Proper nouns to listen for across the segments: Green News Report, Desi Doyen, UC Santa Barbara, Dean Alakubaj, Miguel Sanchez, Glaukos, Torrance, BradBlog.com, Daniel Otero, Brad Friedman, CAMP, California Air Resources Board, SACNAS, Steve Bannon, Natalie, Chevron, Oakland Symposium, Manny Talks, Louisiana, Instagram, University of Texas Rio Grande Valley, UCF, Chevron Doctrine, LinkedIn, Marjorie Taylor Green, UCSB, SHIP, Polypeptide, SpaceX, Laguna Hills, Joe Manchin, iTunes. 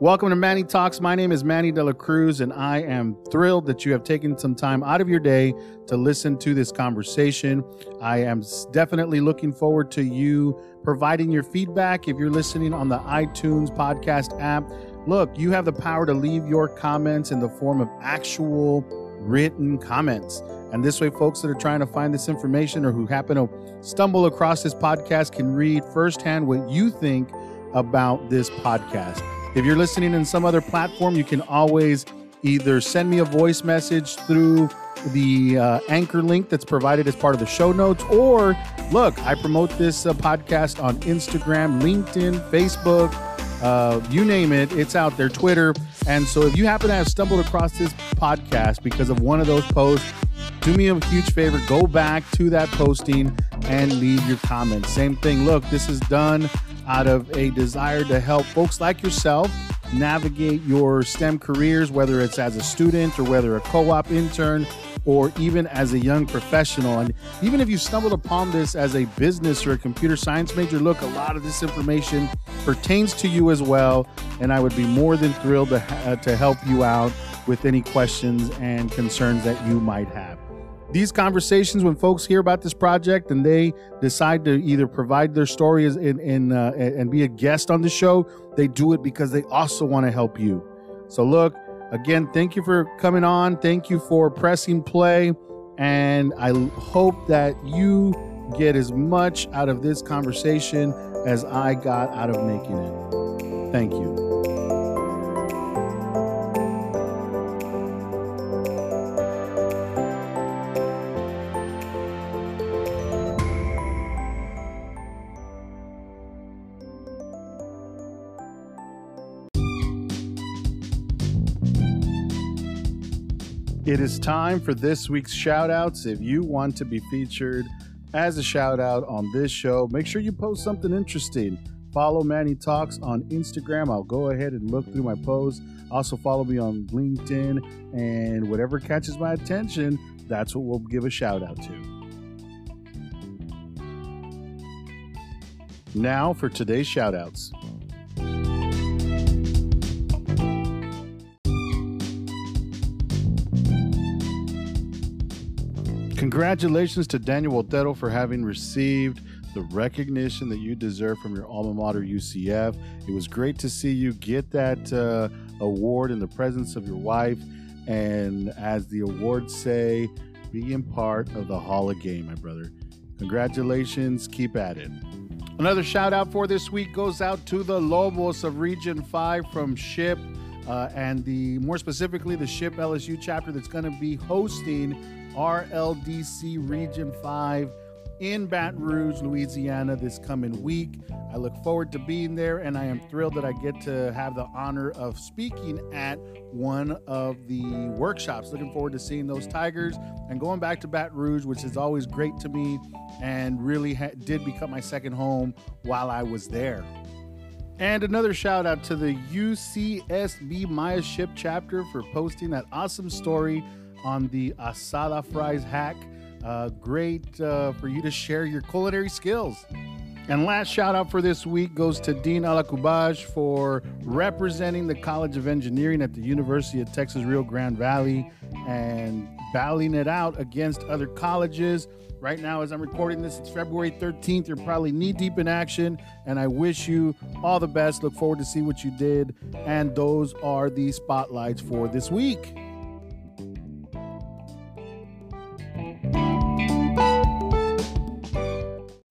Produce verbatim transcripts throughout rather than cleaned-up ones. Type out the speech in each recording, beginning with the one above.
Welcome to Manny Talks. My name is Manny De La Cruz, and I am thrilled that you have taken some time out of your day to listen to this conversation. I am definitely looking forward to you providing your feedback. If you're listening on the iTunes podcast app, look, you have the power to leave your comments in the form of actual written comments. And this way, folks that are trying to find this information or who happen to stumble across this podcast can read firsthand what you think about this podcast. If you're listening in some other platform, you can always either send me a voice message through the uh, anchor link that's provided as part of the show notes, or look, I promote this uh, podcast on Instagram, LinkedIn, Facebook, uh, you name it, it's out there, Twitter. And so if you happen to have stumbled across this podcast because of one of those posts, do me a huge favor, go back to that posting and leave your comments. Same thing, look, this is done out of a desire to help folks like yourself navigate your STEM careers, whether it's as a student or whether a co-op intern or even as a young professional. And even if you stumbled upon this as a business or a computer science major, look, a lot of this information pertains to you as well. And I would be more than thrilled to, uh, to help you out with any questions and concerns that you might have. These conversations, when folks hear about this project and they decide to either provide their story in, in, uh, and be a guest on the show, they do it because they also want to help you. So look, again, thank you for coming on. Thank you for pressing play. And I hope that you get as much out of this conversation as I got out of making it. Thank you. It is time for this week's shout outs. If you want to be featured as a shout out on this show, make sure you post something interesting. Follow Manny Talks on Instagram. I'll go ahead and look through my posts. Also follow me on LinkedIn, and whatever catches my attention, that's what we'll give a shout out to. Now for today's shout outs. Congratulations to Daniel Otero for having received the recognition that you deserve from your alma mater, U C F. It was great to see you get that uh, award in the presence of your wife, and as the awards say, being part of the Hall of Game, my brother. Congratulations. Keep at it. Another shout out for this week goes out to the Lobos of Region five from SHIP, uh, and the more specifically the SHIP L S U chapter that's going to be hosting R L D C Region five in Baton Rouge, Louisiana this coming week. I look forward to being there, and I am thrilled that I get to have the honor of speaking at one of the workshops. Looking forward to seeing those Tigers and going back to Baton Rouge, which is always great to me and really ha- did become my second home while I was there. And another shout out to the U C S B Maya Ship chapter for posting that awesome story on the Asada fries hack. Uh, great uh, for you to share your culinary skills. And last shout out for this week goes to Dean Alakubaj for representing the College of Engineering at the University of Texas Rio Grande Valley and battling it out against other colleges. Right now, as I'm recording this, it's February thirteenth. You're probably knee deep in action, and I wish you all the best. Look forward to see what you did. And those are the spotlights for this week.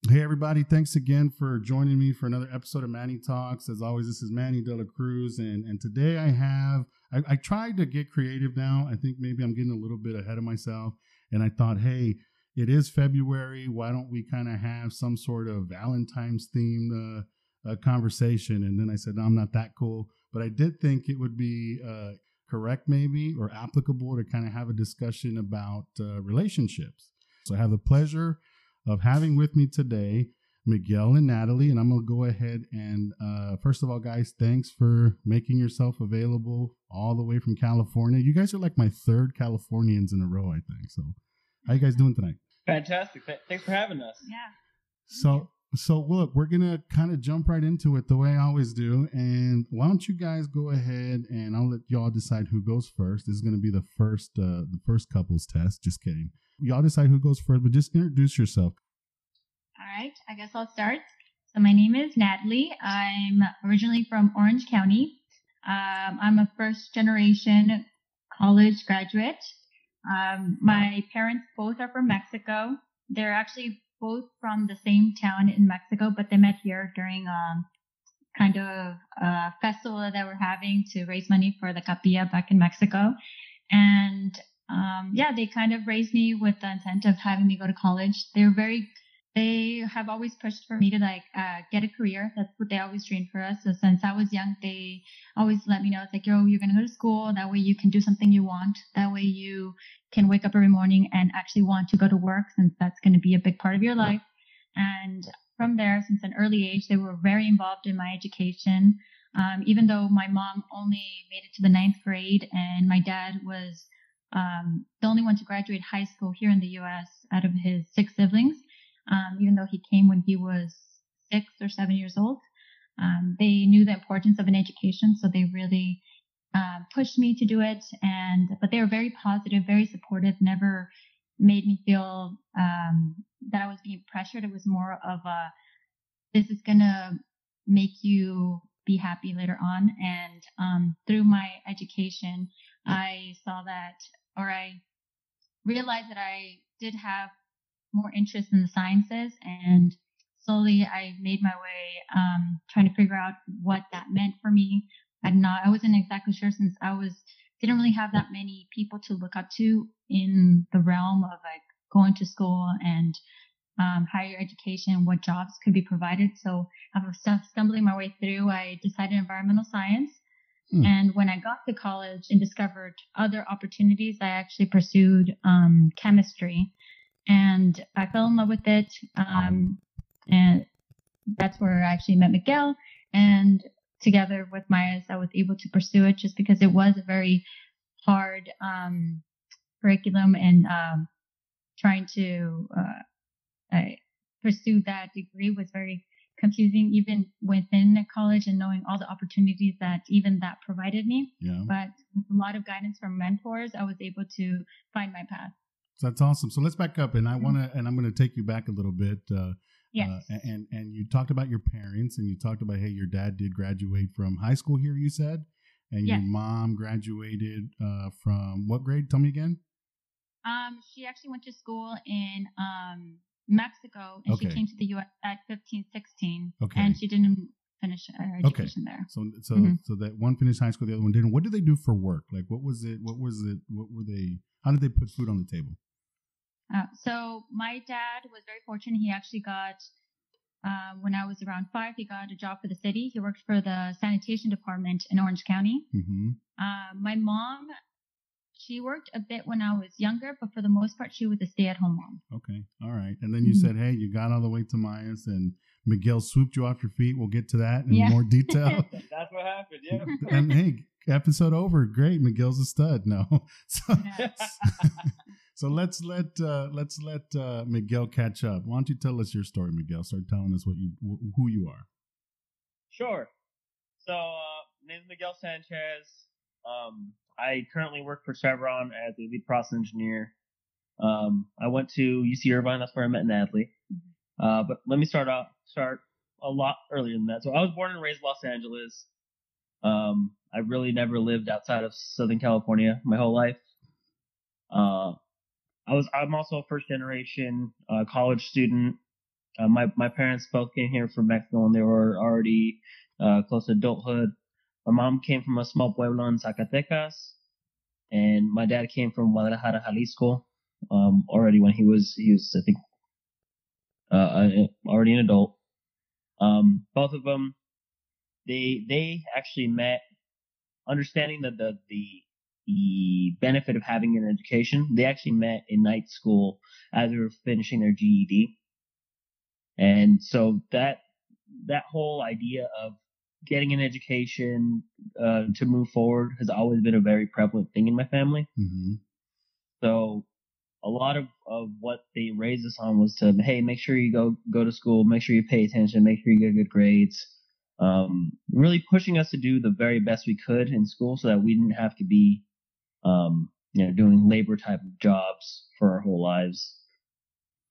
Hey, everybody. Thanks again for joining me for another episode of Manny Talks. As always, this is Manny De La Cruz. And, and today I have, I, I tried to get creative now. I think maybe I'm getting a little bit ahead of myself. And I thought, hey, it is February. Why don't we kind of have some sort of Valentine's themed uh, uh, conversation? And then I said, no, I'm not that cool. But I did think it would be uh, correct maybe or applicable to kind of have a discussion about uh, relationships. So I have the pleasure of having with me today, Miguel and Natalie, and I'm going to go ahead and, uh, first of all, guys, thanks for making yourself available all the way from California. You guys are like my third Californians in a row, I think. So how you guys doing tonight? Fantastic. Thanks for having us. Yeah. So So look, we're going to kind of jump right into it the way I always do. And why don't you guys go ahead and I'll let y'all decide who goes first. This is going to be the first, uh, the first couples test. Just kidding. Y'all decide who goes first, but just introduce yourself. All right. I guess I'll start. So my name is Natalie. I'm originally from Orange County. Um, I'm a first generation college graduate. Um, my parents both are from Mexico. They're actually both from the same town in Mexico, but they met here during um kind of a festival that we're having to raise money for the capilla back in Mexico. And um, yeah, they kind of raised me with the intent of having me go to college. They're very, they have always pushed for me to like uh, get a career. That's what they always dreamed for us. So since I was young, they always let me know, it's like, yo, you're going to go to school. That way you can do something you want. That way you can wake up every morning and actually want to go to work, since that's going to be a big part of your life. And from there, since an early age, they were very involved in my education. Um, even though my mom only made it to the ninth grade and my dad was um, the only one to graduate high school here in the U S out of his six siblings, um, even though he came when he was six or seven years old, um, they knew the importance of an education. So they really Uh, pushed me to do it, and but they were very positive, very supportive, never made me feel um, that I was being pressured. It was more of a, this is going to make you be happy later on. And um, through my education, I saw that, or I realized that I did have more interest in the sciences, and slowly I made my way um, trying to figure out what that meant for me. I'm not, I wasn't exactly sure, since I was didn't really have that many people to look up to in the realm of like going to school and um, higher education, what jobs could be provided. So after stumbling my way through, I decided environmental science. Mm. And when I got to college and discovered other opportunities, I actually pursued um, chemistry, and I fell in love with it. Um, and that's where I actually met Miguel, and together with Maya's, I was able to pursue it, just because it was a very hard um, curriculum, and um, trying to uh, pursue that degree was very confusing, even within college, and knowing all the opportunities that even that provided me. Yeah. But with a lot of guidance from mentors, I was able to find my path. So that's awesome. So let's back up, and I want to, and I'm going to take you back a little bit. Uh, Yes. Uh, and, and you talked about your parents, and you talked about, hey, your dad did graduate from high school here, you said, and yes. Your mom graduated uh, from what grade? Tell me again. Um, she actually went to school in um, Mexico, and okay. She came to the U S at fifteen, sixteen, okay. And she didn't finish her education okay. there. So, so, mm-hmm. so that one finished high school, the other one didn't. What did they do for work? Like, what was it? What was it? What were they? How did they put food on the table? Uh, so my dad was very fortunate. He actually got, uh, when I was around five, he got a job for the city. He worked for the sanitation department in Orange County. Mm-hmm. Uh, my mom, she worked a bit when I was younger, but for the most part, she was a stay-at-home mom. Okay. All right. And then you mm-hmm. said, hey, you got all the way to Maya's, and Miguel swooped you off your feet. We'll get to that in yeah. more detail. That's what happened, yeah. And hey, episode over. Great. Miguel's a stud. No. So, yeah. So let's let uh, let's let uh, Miguel catch up. Why don't you tell us your story, Miguel? Start telling us what you wh- who you are. Sure. So uh, my name is Miguel Sanchez. Um, I currently work for Chevron as a lead process engineer. Um, I went to U C Irvine. That's where I met Natalie. Uh, but let me start off start a lot earlier than that. So I was born and raised in Los Angeles. Um, I really never lived outside of Southern California my whole life. Uh, I was, I'm also a first generation uh, college student. Uh, my, my parents both came here from Mexico when they were already uh, close to adulthood. My mom came from a small pueblo in Zacatecas, and my dad came from Guadalajara, Jalisco, um, already when he was, he was, I think, uh, already an adult. Um, both of them, they, they actually met understanding that the, the, the benefit of having an education. They actually met in night school as they were finishing their G E D. And so that, that whole idea of getting an education uh, to move forward has always been a very prevalent thing in my family. Mm-hmm. So a lot of, of what they raised us on was to, hey, make sure you go go to school, make sure you pay attention, make sure you get good grades. Um, really pushing us to do the very best we could in school so that we didn't have to be, um, you know, doing labor type of jobs for our whole lives.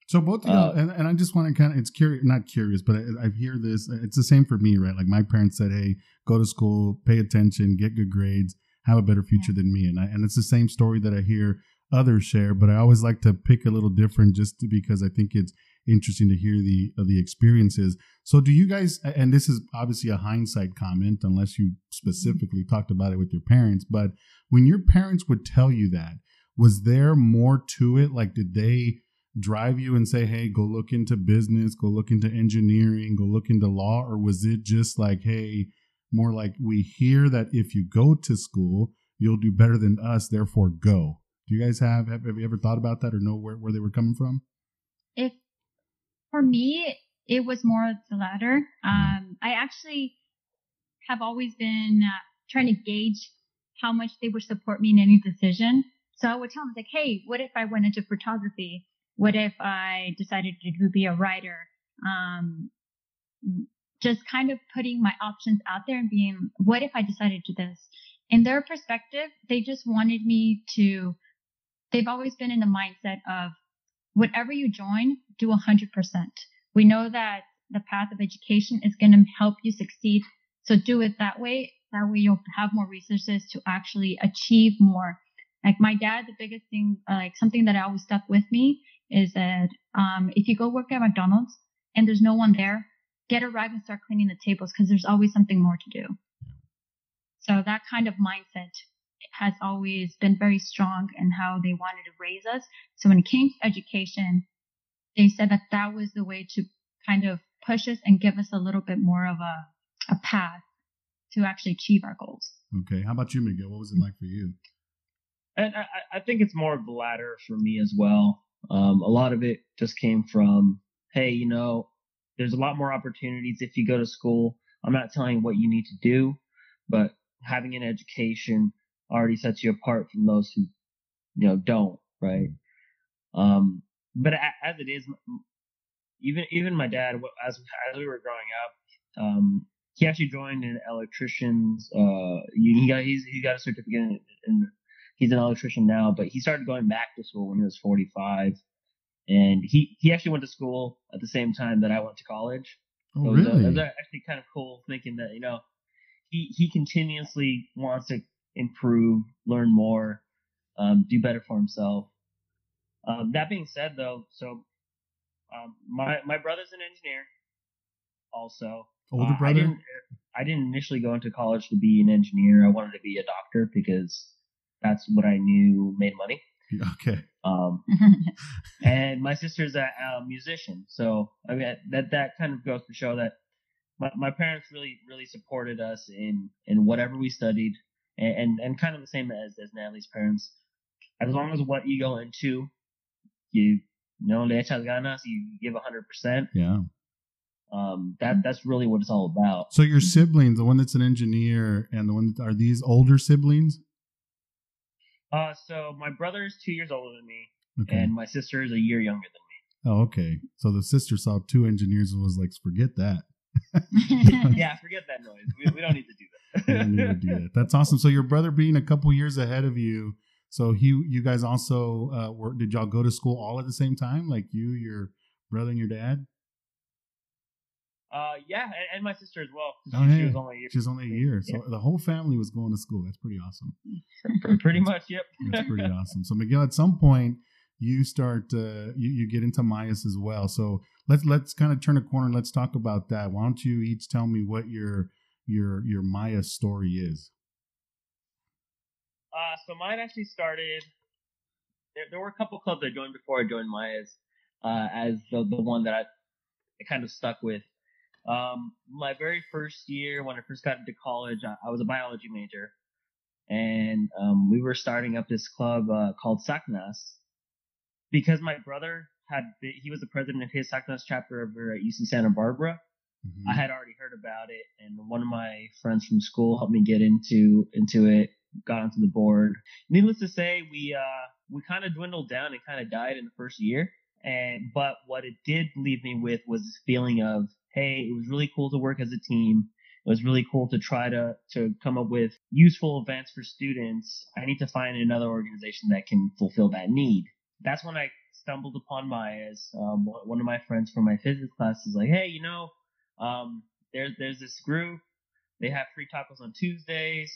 So both, you know, and, and I just want to kind of, it's curious, not curious, but I, I hear this. It's the same for me, right? Like my parents said, hey, go to school, pay attention, get good grades, have a better future than me. And I, and it's the same story that I hear others share, but I always like to pick a little different just to, because I think it's interesting to hear the, uh, the experiences. So do you guys, and this is obviously a hindsight comment, unless you specifically talked about it with your parents, but when your parents would tell you that, was there more to it? Like, did they drive you and say, hey, go look into business, go look into engineering, go look into law? Or was it just like, hey, more like, we hear that if you go to school, you'll do better than us, therefore go? Do you guys have, have, have you ever thought about that or know where, where they were coming from? If for me, it was more of the latter. Um, I actually have always been uh, trying to gauge how much they would support me in any decision. So I would tell them, like, hey, what if I went into photography? What if I decided to be a writer? Um, just kind of putting my options out there and being, what if I decided to do this? In their perspective, they just wanted me to, they've always been in the mindset of whatever you join, do one hundred percent. We know that the path of education is going to help you succeed. So do it that way. That way you'll have more resources to actually achieve more. Like my dad, the biggest thing, like something that always stuck with me is that um, if you go work at McDonald's and there's no one there, get a rag and start cleaning the tables because there's always something more to do. So that kind of mindset has always been very strong in how they wanted to raise us. So when it came to education, they said that that was the way to kind of push us and give us a little bit more of a, a path to actually achieve our goals. Okay. How about you, Miguel? What was it like for you? And I, I think it's more of the latter for me as well. Um, a lot of it just came from, hey, you know, there's a lot more opportunities if you go to school. I'm not telling you what you need to do, but having an education already sets you apart from those who, you know, don't, right? Um, but as it is, even even my dad, as as we were growing up, um, he actually joined an electrician's. Uh, he got he's, he got a certificate in, in he's an electrician now, but he started going back to school when he was forty-five. And he, he actually went to school at the same time that I went to college. Oh, so really? It was, it was actually kind of cool thinking that, you know, he, he continuously wants to improve, learn more, um, do better for himself. Um, that being said, though, so um, my my brother's an engineer also. Older uh, brother? I didn't, I didn't initially go into college to be an engineer. I wanted to be a doctor because that's what I knew made money. Okay. Um, and my sister's a, a musician. So I mean, that, that kind of goes to show that my, my parents really, really supported us in, in whatever we studied and, and, and kind of the same as, as Natalie's parents. As long as what you go into, you, you know, le echas ganas, you give one hundred percent. Yeah. Um, that that's really what it's all about. So your siblings, the one that's an engineer and the one that, are these older siblings? Uh, so my brother is two years older than me, okay, and my sister is a year younger than me. Oh, okay. So the sister saw two engineers and was like, forget that. Yeah, forget that noise. We, we don't need to do that. We don't need to do that. That's awesome. So your brother being a couple years ahead of you, so he, you guys also, uh, were, did y'all go to school all at the same time? Like you, your brother, and your dad? Uh, yeah, and, and my sister as well. Oh, she, hey. she was only a year. She's only a year. So yeah. The whole family was going to school. That's pretty awesome. Pretty much, yep. That's pretty awesome. So Miguel, at some point you start, uh, you, you get into Maya's as well. So let's let's kind of turn a corner. Let's talk about that. Why don't you each tell me what your your your Maya story is? Uh, so mine actually started. There, there were a couple clubs I joined before I joined Maya's, uh, as the the one that I kind of stuck with. Um, my very first year, when I first got into college, I, I was a biology major, and um, we were starting up this club uh, called SACNAS because my brother had been, he was the president of his SACNAS chapter over at U C Santa Barbara. Mm-hmm. I had already heard about it, and one of my friends from school helped me get into into it, got onto the board. Needless to say, we uh, we kind of dwindled down and kind of died in the first year. And but what it did leave me with was this feeling of, hey, it was really cool to work as a team. It was really cool to try to to come up with useful events for students. I need to find another organization that can fulfill that need. That's when I stumbled upon Maya's. Um, one of my friends from my physics class is like, hey, you know, um, there's there's this group. They have free tacos on Tuesdays.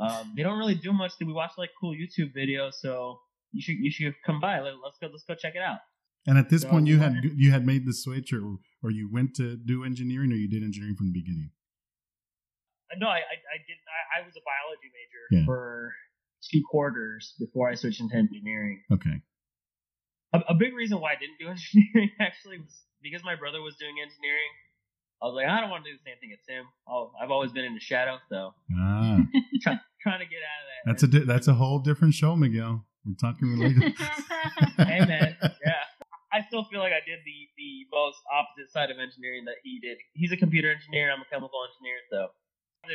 um, they don't really do much. We watch like cool YouTube videos, so you should you should come by. Let, let's go let's go check it out. And at this so point, you had you had made the switch, or or you went to do engineering, or you did engineering from the beginning. No, I I didn't. I, I was a biology major yeah. for two quarters before I switched into engineering. Okay. A, a big reason why I didn't do engineering actually was because my brother was doing engineering. I was like, I don't want to do the same thing as him. I'll, I've always been in the shadow, so ah. Try, trying to get out of that. That's a di- that's a whole different show, Miguel. We're talking related. Hey man, yeah. I still feel like I did the the most opposite side of engineering that he did. He's a computer engineer. I'm a chemical engineer, so.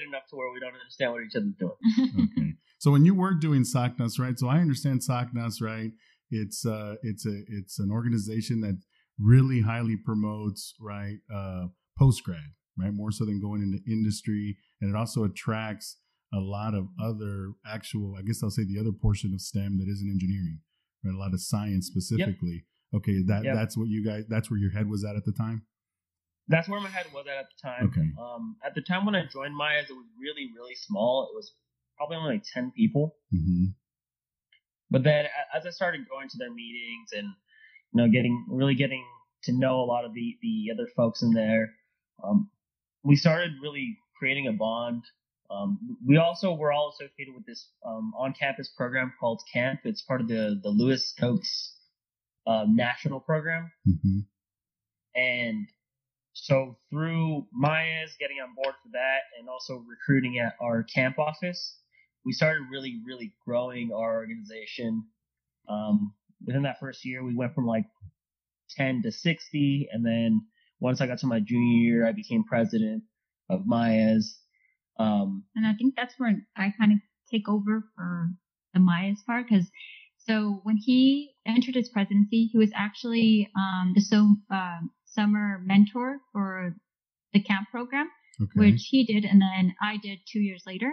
Enough to where we don't understand what each other's doing. Okay. So when you were doing SACNAS, right? So I understand SACNAS, right? It's uh, it's a it's an organization that really highly promotes, right, uh, post grad, right, more so than going into industry, and it also attracts a lot of other actual, I guess I'll say the other portion of STEM that isn't engineering, right? A lot of science specifically. Yep. Okay, that yep. that's what you guys. That's where your head was at at the time. That's where my head was at at the time. Okay. Um, at the time when I joined Maya's, it was really, really small. It was probably only like ten people. Mm-hmm. But then as I started going to their meetings and, you know, getting really getting to know a lot of the, the other folks in there, um, we started really creating a bond. Um, we also were all associated with this um, on-campus program called CAMP. It's part of the, the Lewis Stokes uh, national program. Mm-hmm. And so through Maya's getting on board for that and also recruiting at our camp office, we started really, really growing our organization. Um, within that first year, we went from like ten to sixty. And then once I got to my junior year, I became president of Maya's. Um, and I think that's where I kind of take over for the Maya's part because so when he entered his presidency, he was actually um, the so. Uh, summer mentor for the camp program, okay. which he did, and then I did two years later.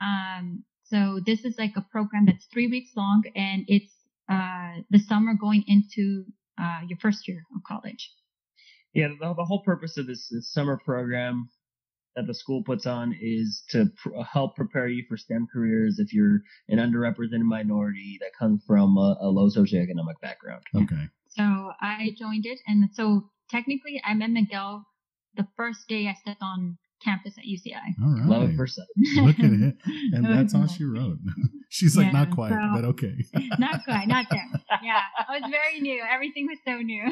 Um, so this is like a program that's three weeks long, and it's uh, the summer going into uh, your first year of college. Yeah, the, the whole purpose of this, this summer program that the school puts on is to pr- help prepare you for STEM careers if you're an underrepresented minority that comes from a, a low socioeconomic background. Okay. So I joined it, and so technically I met Miguel the first day I stepped on campus at U C I. All right. Love at first sight. Look at it. And that's all she wrote. She's like, yeah, not quite, so, but okay. Not quite, not there. Yeah, I was very new. Everything was so new.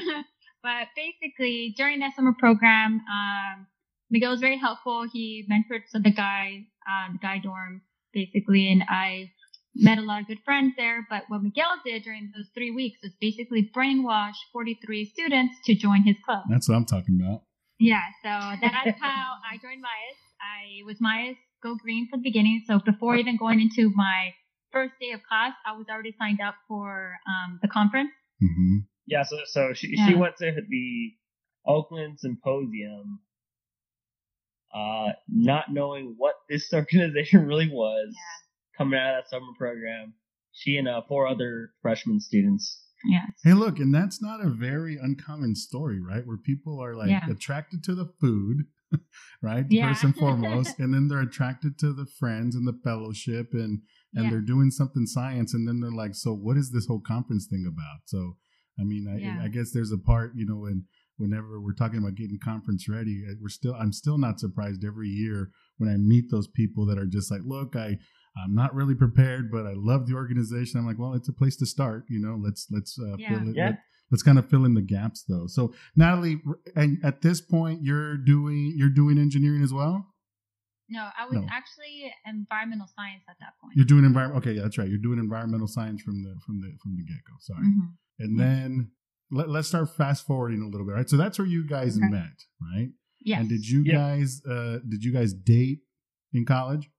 But basically, during that summer program, um, Miguel was very helpful. He mentored so the guy, uh, the guy dorm, basically, and I met a lot of good friends there, but what Miguel did during those three weeks was basically brainwash forty-three students to join his club. That's what I'm talking about. Yeah, so that's how I joined Maya's. I was Maya's Go Green from the beginning. So before even going into my first day of class, I was already signed up for um, the conference. Mm-hmm. Yeah, so so she yeah. she went to the Oakland Symposium, uh, not knowing what this organization really was. Yeah. Coming out of that summer program, she and uh, four other freshman students. Yeah. Hey, look, and that's not a very uncommon story, right? Where people are like yeah. attracted to the food, right? Yeah. First and foremost, and then they're attracted to the friends and the fellowship, and and yeah. they're doing something science, and then they're like, so what is this whole conference thing about? So, I mean, I, yeah. I guess there's a part, you know, when whenever we're talking about getting conference ready, we're still, I'm still not surprised every year when I meet those people that are just like, look, I. I'm not really prepared, but I love the organization. I'm like, well, it's a place to start, you know. Let's let's uh, yeah. fill it, yeah. let, let's kind of fill in the gaps, though. So, Natalie, and at this point, you're doing you're doing engineering as well. No, I was no. actually environmental science at that point. You're doing environment. Okay, yeah, that's right. You're doing environmental science from the from the from the get go. Sorry, mm-hmm. and yeah. then let, let's start fast forwarding a little bit, right? So that's where you guys okay. met, right? Yes. And did you yeah. guys uh, did you guys date in college?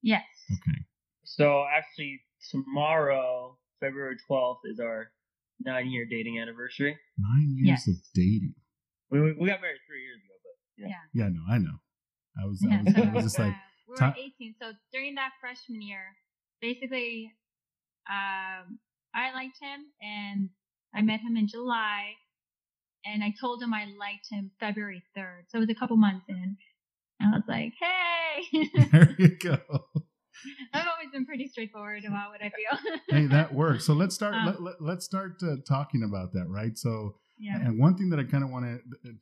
Yes. Okay. So actually tomorrow February twelfth is our nine-year dating anniversary. Nine years yes. of dating. We, we we got married three years ago, but yeah. Yeah, yeah no, I know. I was, I was, I was just like... We were eighteen, so during that freshman year, basically, um, I liked him, and I met him in July, and I told him I liked him February third, so it was a couple months in, and I was like, hey! There you go. I've always been pretty straightforward about what I feel. Hey, that works. So let's start, um, let, let, let's start uh, talking about that, right? So, yeah. And one thing that I kind of want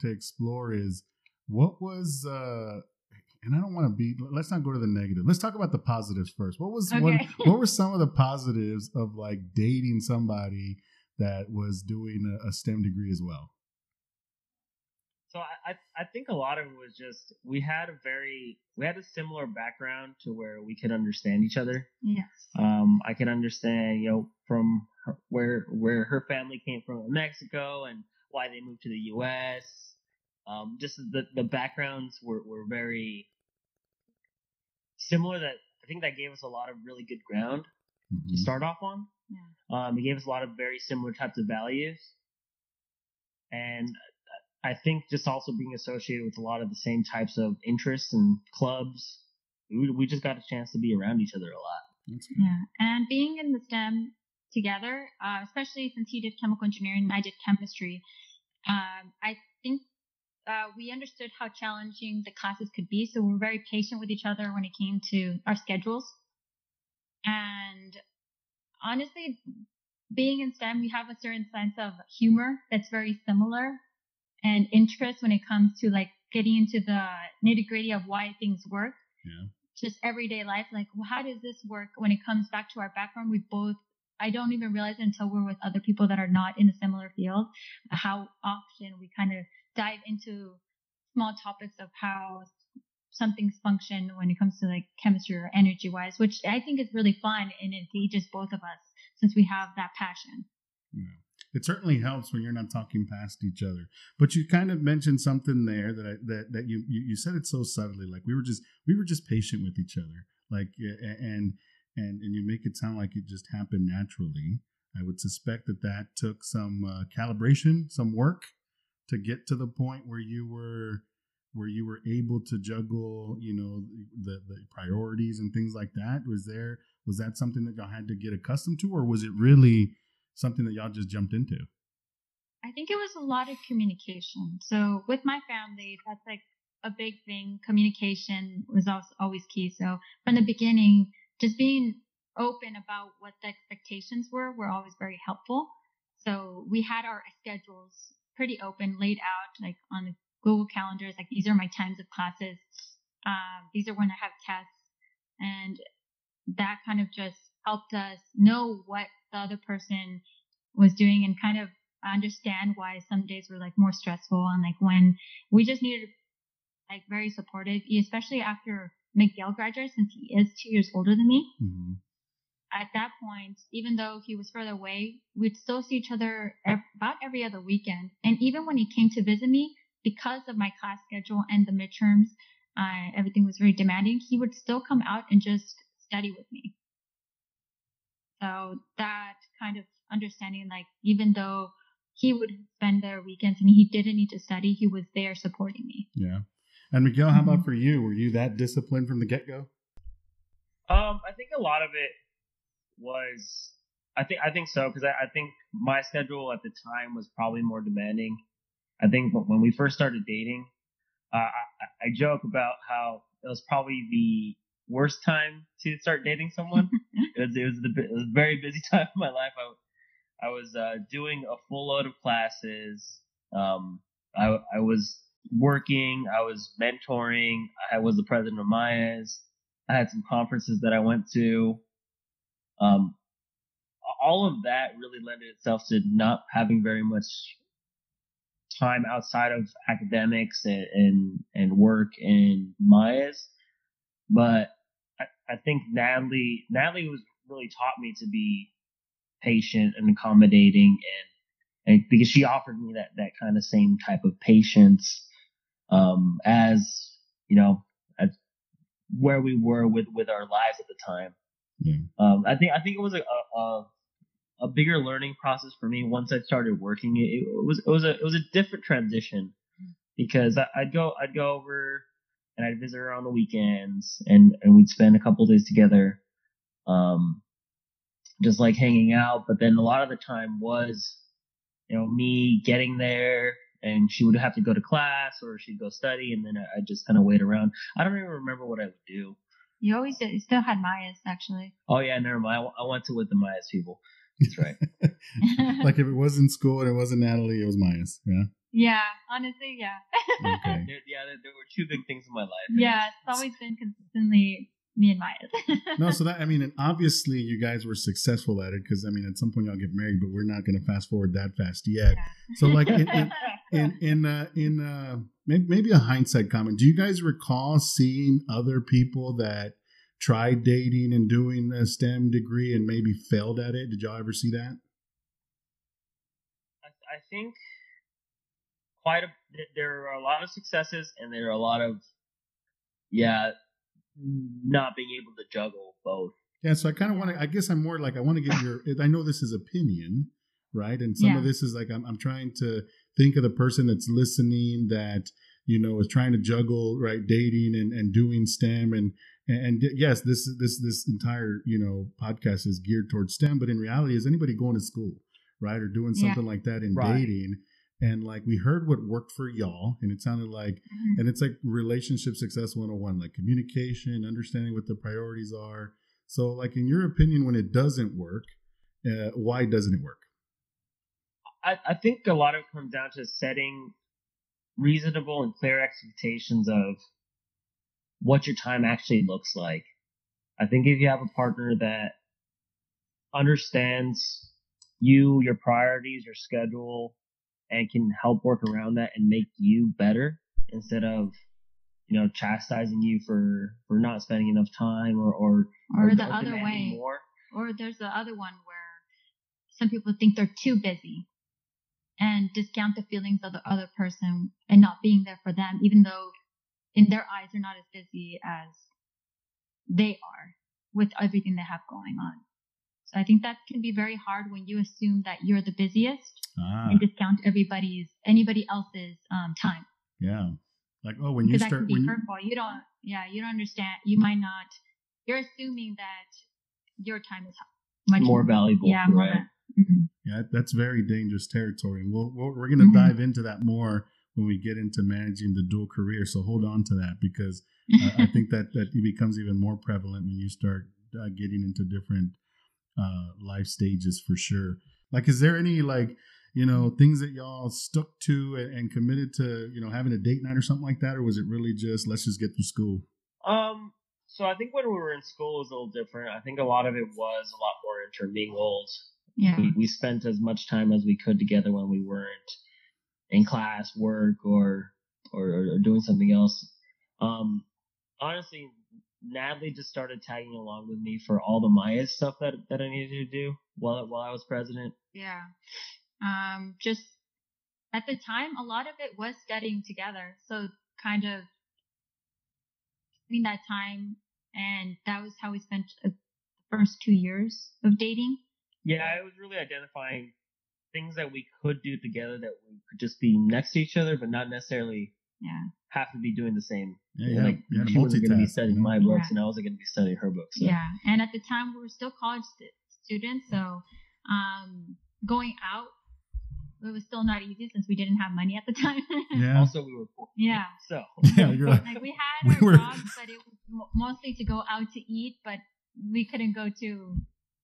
to explore is, what was... Uh, And I don't want to be, let's not go to the negative. Let's talk about the positives first. What was, okay. what, what were some of the positives of like dating somebody that was doing a STEM degree as well? So I, I think a lot of it was just, we had a very, we had a similar background to where we could understand each other. Yes. Um, I could understand, you know, from her, where, where her family came from in Mexico and why they moved to the U S. Um, just the, the backgrounds were, were very similar. That I think that gave us a lot of really good ground mm-hmm. to start off on. Yeah. Um, it gave us a lot of very similar types of values. And I think just also being associated with a lot of the same types of interests and clubs, we, we just got a chance to be around each other a lot. Yeah. And being in the STEM together, uh, especially since he did chemical engineering and I did chemistry, um, I think Uh, we understood how challenging the classes could be, so we were very patient with each other when it came to our schedules. And honestly, being in STEM, we have a certain sense of humor that's very similar and interest when it comes to like getting into the nitty-gritty of why things work. Yeah. Just everyday life, like, well, how does this work when it comes back to our background? We both, I don't even realize it until we're with other people that are not in a similar field, how often we kind of dive into small topics of how something's function when it comes to like chemistry or energy wise, which I think is really fun and engages both of us since we have that passion. Yeah. It certainly helps when you're not talking past each other. But you kind of mentioned something there that I, that that you, you you said it so subtly, like we were just we were just patient with each other, like and and and you make it sound like it just happened naturally. I would suspect that that took some uh, calibration, some work, to get to the point where you were, where you were able to juggle, you know, the, the priorities and things like that. Was there, was that something that y'all had to get accustomed to, or was it really something that y'all just jumped into? I think it was a lot of communication. So with my family, that's like a big thing. Communication was always key. So from the beginning, just being open about what the expectations were, were always very helpful. So we had our schedules pretty open, laid out, like on the Google calendars, like these are my times of classes. Um, these are when I have tests. And that kind of just helped us know what the other person was doing and kind of understand why some days were like more stressful. And like when we just needed like very supportive, especially after Miguel graduated, since he is two years older than me. Mm-hmm. At that point, even though he was further away, we'd still see each other ev- about every other weekend. And even when he came to visit me, because of my class schedule and the midterms, uh, everything was very demanding, he would still come out and just study with me. So that kind of understanding, like, even though he would spend their weekends and he didn't need to study, he was there supporting me. Yeah. And Miguel, how mm-hmm. about for you? Were you that disciplined from the get-go? Um, I think a lot of it was I think I think so because I, I think my schedule at the time was probably more demanding. I think when we first started dating, uh, I, I joke about how it was probably the worst time to start dating someone. it was it was, the, it was a very busy time in my life. I I was uh, doing a full load of classes. Um, I I was working. I was mentoring. I was the president of Maya's. I had some conferences that I went to. Um, all of that really lended itself to not having very much time outside of academics and, and, and work and Maya's. But I, I think Natalie, Natalie was really taught me to be patient and accommodating and, and because she offered me that, that kind of same type of patience, um, as, you know, as where we were with, with our lives at the time. Yeah. Um, I think I think it was a, a, a a bigger learning process for me once I started working. It, it was it was a it was a different transition, because I, I'd go I'd go over and I'd visit her on the weekends, and, and we'd spend a couple days together, um, just like hanging out. But then a lot of the time was, you know, me getting there, and she would have to go to class or she'd go study, and then I I'd just kind of wait around. I don't even remember what I would do. You always did. You still had Maya's, actually. Oh, yeah, never mind. I, I went to with the Maya's people. That's right. Like if it wasn't school and it wasn't Natalie, it was Maya's. Yeah. Yeah, honestly, yeah. Okay. There, yeah, there, there were two big things in my life. Yeah, it's always been consistently me and Maya's. No, so that, I mean, and obviously you guys were successful at it, because, I mean, at some point y'all get married, but we're not going to fast forward that fast yet. Yeah. So, like, in in in, in, uh, in uh, maybe, maybe a hindsight comment, do you guys recall seeing other people that tried dating and doing a STEM degree and maybe failed at it? Did y'all ever see that? I, I think... Quite a, there are a lot of successes, and there are a lot of, yeah, not being able to juggle both. Yeah, so I kind of want to, I guess I'm more like, I want to get your, I know this is opinion, right? And some yeah. of this is like, I'm, I'm trying to think of the person that's listening that, you know, is trying to juggle, right, dating and, and doing STEM. And, and, and yes, this, this, this entire, you know, podcast is geared towards STEM, but in reality, is anybody going to school, right? Or doing something yeah. like that in right. dating. And like, we heard what worked for y'all, and it sounded like, mm-hmm. and it's like relationship success one oh one, like communication, understanding what the priorities are. So like, in your opinion, when it doesn't work, uh, why doesn't it work? I, I think a lot of it comes down to setting reasonable and clear expectations of what your time actually looks like. I think if you have a partner that understands you, your priorities, your schedule, and can help work around that and make you better, instead of, you know, chastising you for, for not spending enough time or or, or, or the or other way. More. Or there's the other one where some people think they're too busy and discount the feelings of the other person and not being there for them, even though in their eyes they're not as busy as they are with everything they have going on. So I think that can be very hard when you assume that you're the busiest ah. and discount everybody's, anybody else's um, time. Yeah. Like, oh, when you start, that can be when hurtful. You, you don't, yeah, you don't understand. You might not, you're assuming that your time is much more valuable. Yeah. More right. mm-hmm. Yeah. That's very dangerous territory. And we'll, we'll, we're going to mm-hmm. dive into that more when we get into managing the dual career. So hold on to that, because uh, I think that, that it becomes even more prevalent when you start uh, getting into different uh life stages, for sure. Like, is there any, like, you know, things that y'all stuck to and, and committed to, you know, having a date night or something like that, or was it really just, let's just get through school? Um so I think when we were in school it was a little different. I think a lot of it was a lot more intermingled. Yeah, we, we spent as much time as we could together when we weren't in class, work, or or, or doing something else. Um honestly, Natalie just started tagging along with me for all the Maya stuff that, that I needed to do while while I was president. Yeah. Um, just at the time, a lot of it was studying together. So kind of in that time, and that was how we spent the first two years of dating. Yeah, it was really identifying things that we could do together, that we could just be next to each other, but not necessarily... Yeah. Have to be doing the same. Yeah, like, yeah. She wasn't going to be studying my books, yeah. and I wasn't going to be studying her books. So. Yeah, and at the time we were still college st- students, so um, going out, it was still not easy since we didn't have money at the time. Yeah. Also, we were poor. Yeah. So yeah, you're like, like we had we our were... jobs, but it was mostly to go out to eat, but we couldn't go to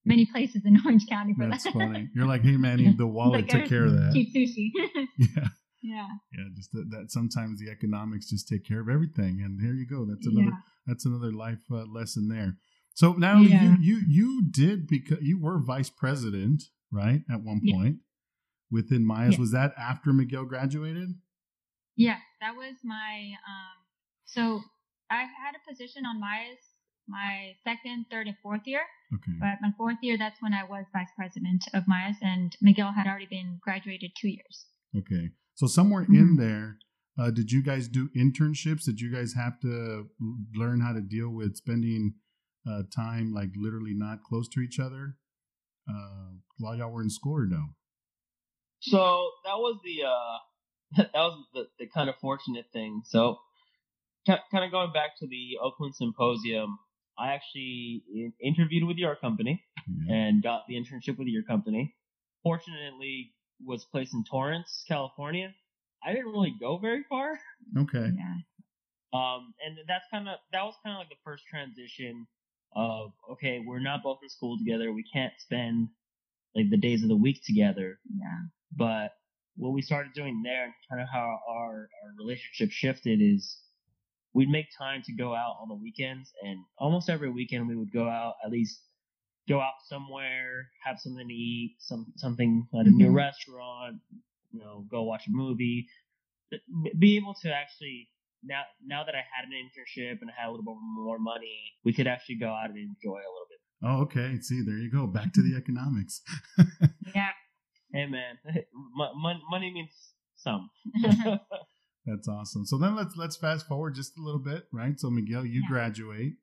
many places in Orange County for That's that. That's funny. You're like, hey, Manny, the wallet like, took care of that. Cheap sushi. Yeah. Yeah. Yeah. Just that, that sometimes the economics just take care of everything. And there you go. That's another, yeah. that's another life uh, lesson there. So now yeah. you, you, you did, because you were vice president, right? At one point yeah. within Maya's, yeah. was that after Miguel graduated? Yeah, that was my, um, so I had a position on Maya's, my second, third, and fourth year. Okay. But my fourth year, that's when I was vice president of Maya's, and Miguel had already been graduated two years. Okay. So somewhere mm-hmm. in there, uh, did you guys do internships? Did you guys have to learn how to deal with spending uh, time like literally not close to each other? uh, while y'all were in school or no? So that was the uh, that was the, the kind of fortunate thing. So kind of going back to the Oakland Symposium, I actually interviewed with your company yeah. and got the internship with your company. Fortunately, was placed in Torrance, California. I didn't really go very far. Okay. Yeah. Um, and that's kind of that was kind of like the first transition of okay, we're not both in school together. We can't spend like the days of the week together. Yeah. But what we started doing there, and kind of how our, our relationship shifted, is we'd make time to go out on the weekends, and almost every weekend we would go out, at least go out somewhere, have something to eat, some something at a mm-hmm. new restaurant, you know, go watch a movie, be able to actually. Now, now that I had an internship and I had a little bit more money, we could actually go out and enjoy a little bit. Oh, okay. See, there you go. Back to the economics. Yeah. Hey, man. Money means some. That's awesome. So then let's let's fast forward just a little bit, right? So Miguel, you yeah. graduate.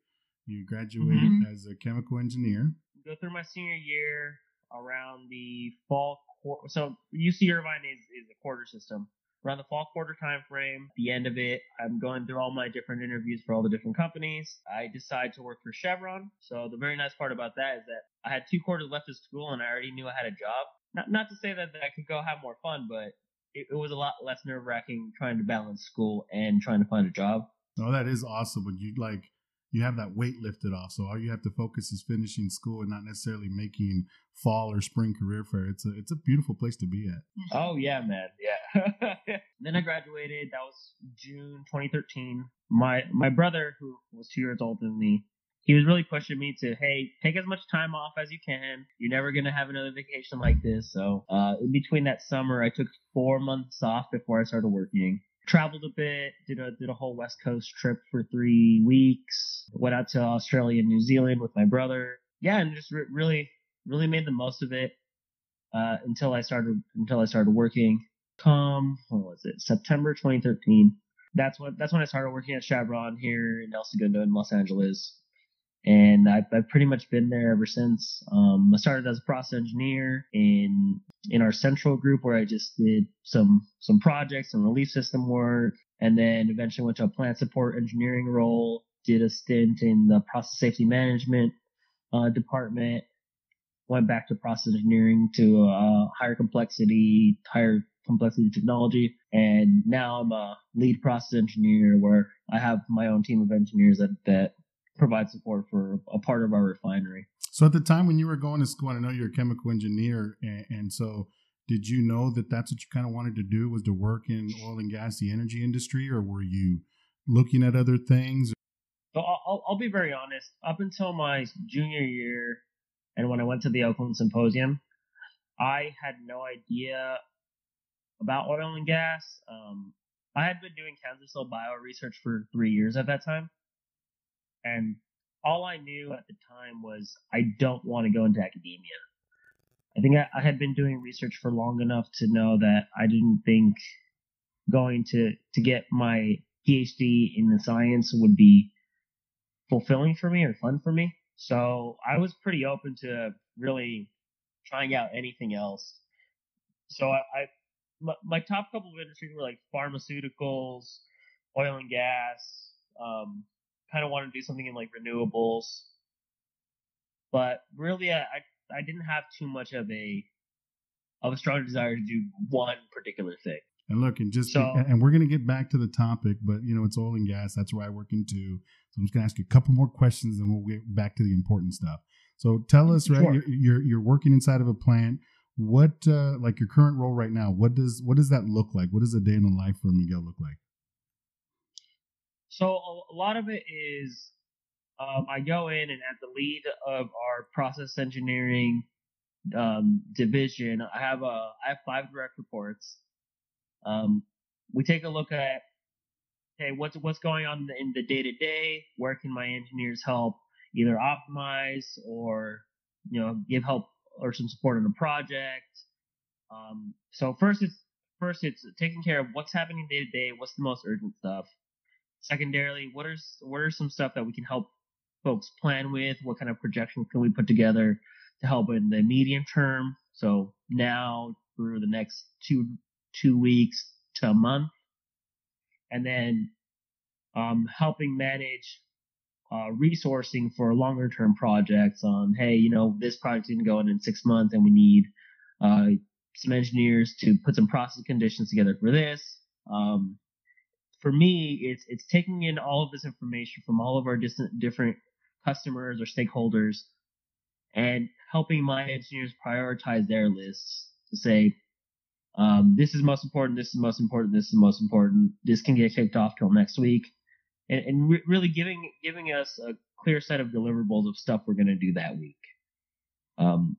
You graduate mm-hmm. as a chemical engineer. Go through my senior year around the fall. Qu- so U C Irvine is is a quarter system. Around the fall quarter time frame, the end of it, I'm going through all my different interviews for all the different companies. I decide to work for Chevron. So the very nice part about that is that I had two quarters left of school and I already knew I had a job. Not not to say that, that I could go have more fun, but it, it was a lot less nerve wracking trying to balance school and trying to find a job. Oh, that is awesome. When you like you have that weight lifted off. So all you have to focus is finishing school and not necessarily making fall or spring career fair. It's a, it's a beautiful place to be at. Oh yeah, man. Yeah. Then I graduated. That was June twenty thirteen. My, my brother, who was two years older than me, he was really pushing me to, hey, take as much time off as you can. You're never going to have another vacation like this. So uh, in between that summer, I took four months off before I started working. Traveled a bit, did a did a whole West Coast trip for three weeks. Went out to Australia and New Zealand with my brother. Yeah, and just re- really, really made the most of it uh, until I started until I started working. Come, what was it? September twenty thirteen. That's when that's when I started working at Chevron here in El Segundo in Los Angeles, and I've, I've pretty much been there ever since. Um, I started as a process engineer in. in our central group where I just did some some projects and relief system work, and then eventually went to a plant support engineering role, did a stint in the process safety management uh, department, went back to process engineering to uh, higher complexity, higher complexity technology, and now I'm a lead process engineer where I have my own team of engineers that, that provide support for a part of our refinery. So at the time when you were going to school, I know you're a chemical engineer, and, and so did you know that that's what you kind of wanted to do, was to work in oil and gas, the energy industry, or were you looking at other things? So I'll, I'll be very honest. Up until my junior year and when I went to the Oakland Symposium, I had no idea about oil and gas. Um, I had been doing cancer cell bio research for three years at that time, and all I knew at the time was I don't want to go into academia. I think I, I had been doing research for long enough to know that I didn't think going to, to get my PhD in the science would be fulfilling for me or fun for me. So I was pretty open to really trying out anything else. So I, I my, my top couple of industries were like pharmaceuticals, oil and gas, um, kind of wanted to do something in like renewables, but really I, I didn't have too much of a of a strong desire to do one particular thing. And look, and just so, and we're gonna get back to the topic, but you know it's oil and gas. That's where I work in too. So I'm just gonna ask you a couple more questions, and we'll get back to the important stuff. So tell us, right? Sure. You're, you're you're working inside of a plant. What uh, like your current role right now? What does what does that look like? What does a day in the life for Miguel look like? So a lot of it is um, I go in, and as the lead of our process engineering um, division, I have a I have five direct reports. Um, we take a look at, okay, what's what's going on in the day to day? Where can my engineers help either optimize or you know give help or some support on a project? Um, so first it's first it's taking care of what's happening day to day. What's the most urgent stuff? Secondarily, what are what are some stuff that we can help folks plan with? What kind of projections can we put together to to help in the medium term. So now through the next two two weeks to a month, and then um, helping manage uh, resourcing for longer term projects on, hey, you know, this project's going to go in in six months and we need uh, some engineers to put some process conditions together for this. Um, for me, it's it's taking in all of this information from all of our distant, different customers or stakeholders and helping my engineers prioritize their lists to say, um, this is most important, this is most important, this is most important, this can get kicked off till next week, and, and re- really giving giving us a clear set of deliverables of stuff we're going to do that week. Um,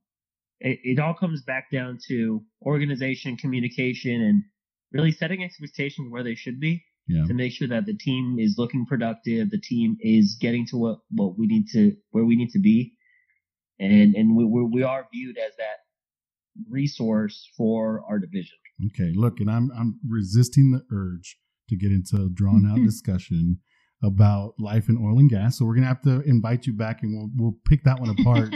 it, it all comes back down to organization, communication, and really setting expectations where they should be yeah. to make sure that the team is looking productive, the team is getting to what, what we need to where we need to be, and and we we are viewed as that resource for our division. Okay, look, and I'm I'm resisting the urge to get into a drawn out discussion about life in oil and gas. So we're gonna have to invite you back, and we'll we'll pick that one apart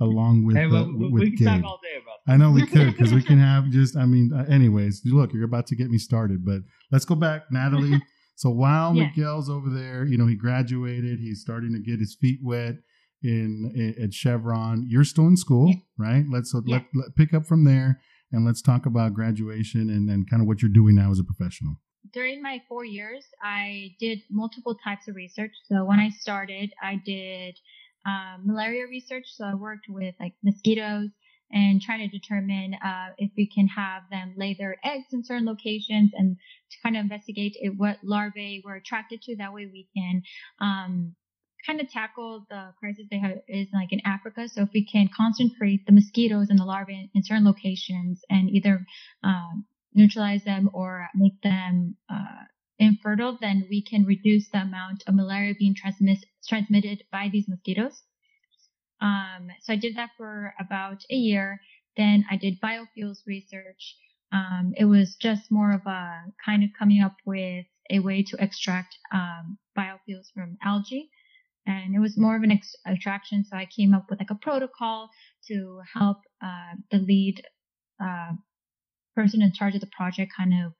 along with hey, well, uh, we, with we can talk all day about that. I know we could, because we can have just I mean, uh, anyways. Look, you're about to get me started, but let's go back, Natalie. So while yeah. Miguel's over there, you know, he graduated, he's starting to get his feet wet. In, in at Chevron, you're still in school, yeah. right? Let's so yeah. let, let pick up from there, and let's talk about graduation and and kind of what you're doing now as a professional. During my four years, I did multiple types of research. So when I started, I did um, malaria research. So I worked with like mosquitoes and trying to determine uh, if we can have them lay their eggs in certain locations and to kind of investigate it, what larvae were attracted to. That way we can um, kind of tackle the crisis they have is like in Africa. So if we can concentrate the mosquitoes and the larvae in certain locations and either uh, neutralize them or make them uh, infertile, then we can reduce the amount of malaria being transmis- transmitted by these mosquitoes. Um, so I did that for about a year. Then I did biofuels research. Um, it was just more of a kind of coming up with a way to extract um, biofuels from algae. And it was more of an ex- attraction. So I came up with like a protocol to help uh, the lead uh, person in charge of the project kind of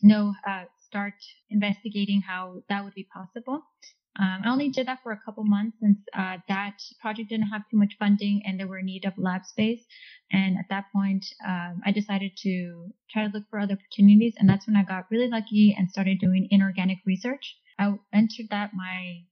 know, uh, start investigating how that would be possible. Um, I only did that for a couple months since uh, that project didn't have too much funding and they were in need of lab space. And at that point, um, I decided to try to look for other opportunities. And that's when I got really lucky and started doing inorganic research. I entered that my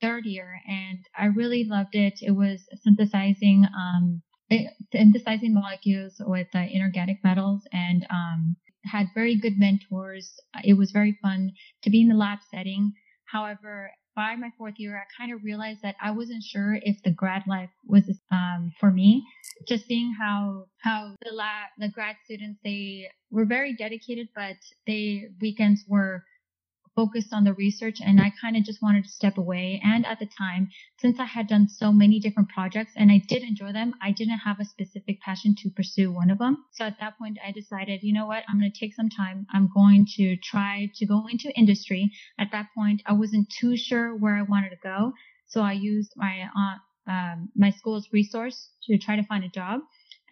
third year, and I really loved it. It was synthesizing, um, it, synthesizing molecules with uh, inorganic metals, and um, had very good mentors. It was very fun to be in the lab setting. However, by my fourth year, I kind of realized that I wasn't sure if the grad life was um, for me. Just seeing how how the lab, the grad students, they were very dedicated, but they weekends were focused on the research, and I kind of just wanted to step away. And at the time, since I had done so many different projects and I did enjoy them, I didn't have a specific passion to pursue one of them. So at that point, I decided, you know what, I'm going to take some time. I'm going to try to go into industry. At that point, I wasn't too sure where I wanted to go. So I used my uh, um, my school's resource to try to find a job.